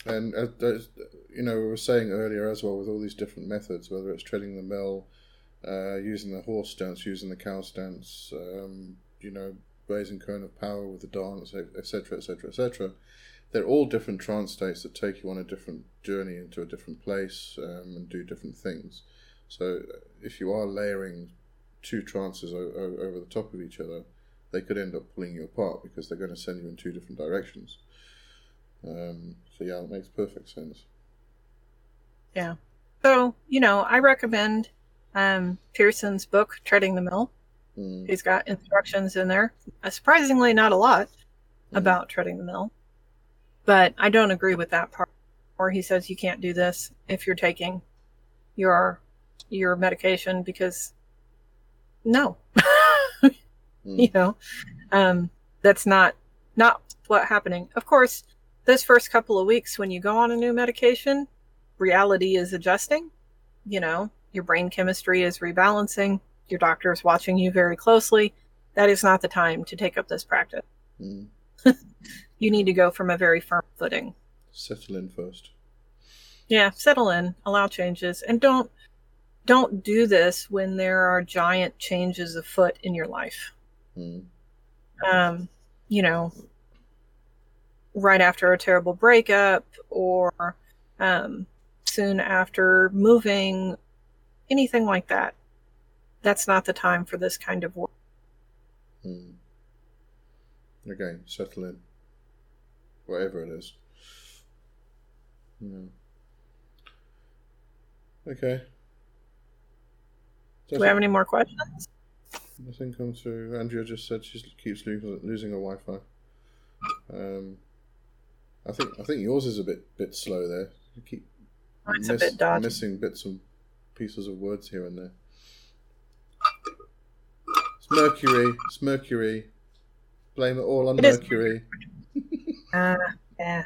And, uh, you know, we were saying earlier as well, with all these different methods, whether it's treading the mill, uh, using the horse stance, using the cow stance, um, you know, raising cone of power with the dance, et cetera, et cetera, et cetera. They're all different trance states that take you on a different journey into a different place um, and do different things. So if you are layering two trances o- o- over the top of each other, they could end up pulling you apart because they're going to send you in two different directions. Um, so yeah, it makes perfect sense. Yeah. So, you know, I recommend um, Pearson's book, Treading the Mill. Mm. He's got instructions in there. Uh, surprisingly, not a lot mm. about treading the mill. But I don't agree with that part where he says you can't do this if you're taking your your medication, because no. mm. You know, um, that's not not what's happening. Of course, those first couple of weeks when you go on a new medication, reality is adjusting. You know, your brain chemistry is rebalancing. Your doctor is watching you very closely. That is not the time to take up this practice. Mm. You need to go from a very firm footing. Settle in first. Yeah, settle in, allow changes, and don't don't do this when there are giant changes afoot in your life. Mm. Um, you know, right after a terrible breakup, or um, soon after moving, anything like that. That's not the time for this kind of work. Mm. Okay, settle in. Whatever it is. Mm. Okay. Does Do we have any more questions? Nothing comes through. Andrea just said she keeps lo- losing her Wi-Fi. Um, I think I think yours is a bit bit slow there. You keep miss, a bit dodgy. missing bits and pieces of words here and there. Mercury, it's Mercury. Blame it all on it Mercury. Ah, uh, yeah.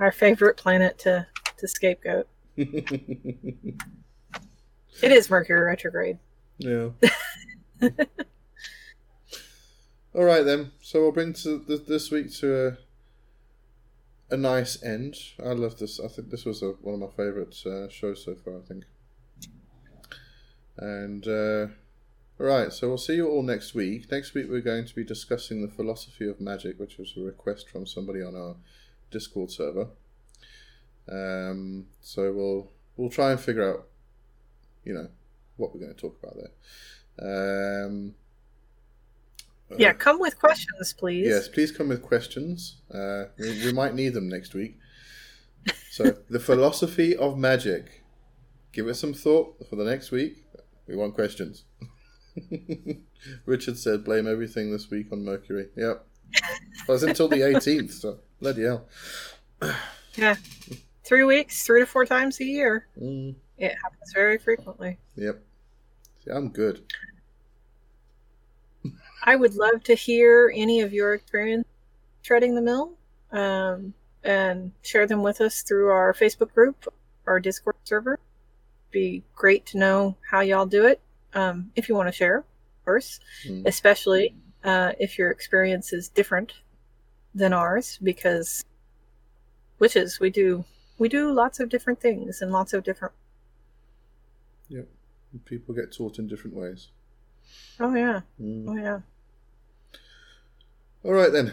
Our favorite planet to, to scapegoat. It is Mercury retrograde. Yeah. All right, then. So we'll bring to the, this week to a, a nice end. I love this. I think this was a, one of my favorite uh, shows so far, I think. And... Uh, Right, so we'll see you all next week. Next week we're going to be discussing the philosophy of magic, which was a request from somebody on our Discord server. Um, so we'll we'll try and figure out, you know, what we're going to talk about there. Um, yeah, uh, come with questions, please. Yes, please come with questions. Uh, we, we might need them next week. So the philosophy of magic. Give it some thought for the next week. We want questions. Richard said, blame everything this week on Mercury. Yep. Well, it's until the eighteenth, so bloody hell. Yeah. Three weeks, three to four times a year. Mm. It happens very frequently. Yep. See, I'm good. I would love to hear any of your experience treading the mill, um, and share them with us through our Facebook group, our Discord server. It'd be great to know how y'all do it. Um, if you want to share, of course, mm. especially uh, if your experience is different than ours, because witches, we do we do lots of different things and lots of different. Yep, and people get taught in different ways. Oh yeah, mm. oh yeah. All right then,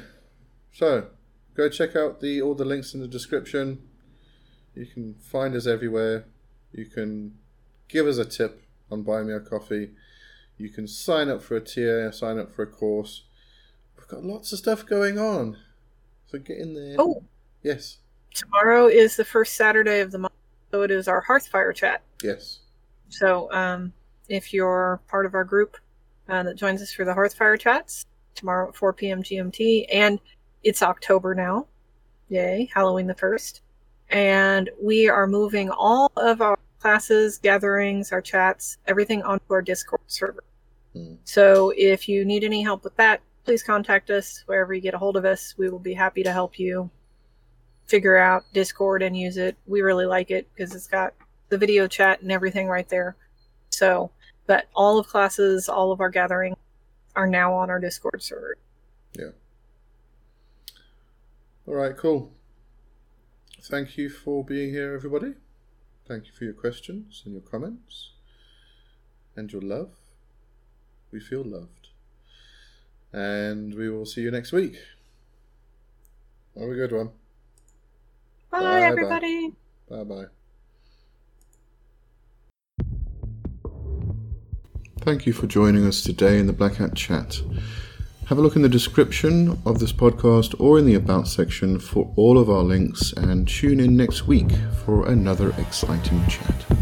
so go check out the all the links in the description. You can find us everywhere. You can give us a tip on Buy Me a Coffee. You can sign up for a tier, sign up for a course. We've got lots of stuff going on. So get in there. Oh. Yes. Tomorrow is the first Saturday of the month, so it is our Hearthfire chat. Yes. So um, if you're part of our group uh, that joins us for the Hearthfire chats, tomorrow at four p.m. G M T, and it's October now. Yay, Halloween the first. And we are moving all of our classes, gatherings, our chats, everything onto our Discord server. Mm. So if you need any help with that, please contact us wherever you get a hold of us. We will be happy to help you figure out Discord and use it. We really like it because it's got the video chat and everything right there. So, but all of classes, all of our gatherings are now on our Discord server. Yeah. All right, cool. Thank you for being here, everybody. Thank you for your questions and your comments and your love. We feel loved. And we will see you next week. Have a good one. Bye, bye everybody. Bye bye. Thank you for joining us today in the Black Hat Chat. Have a look in the description of this podcast or in the About section for all of our links, and tune in next week for another exciting chat.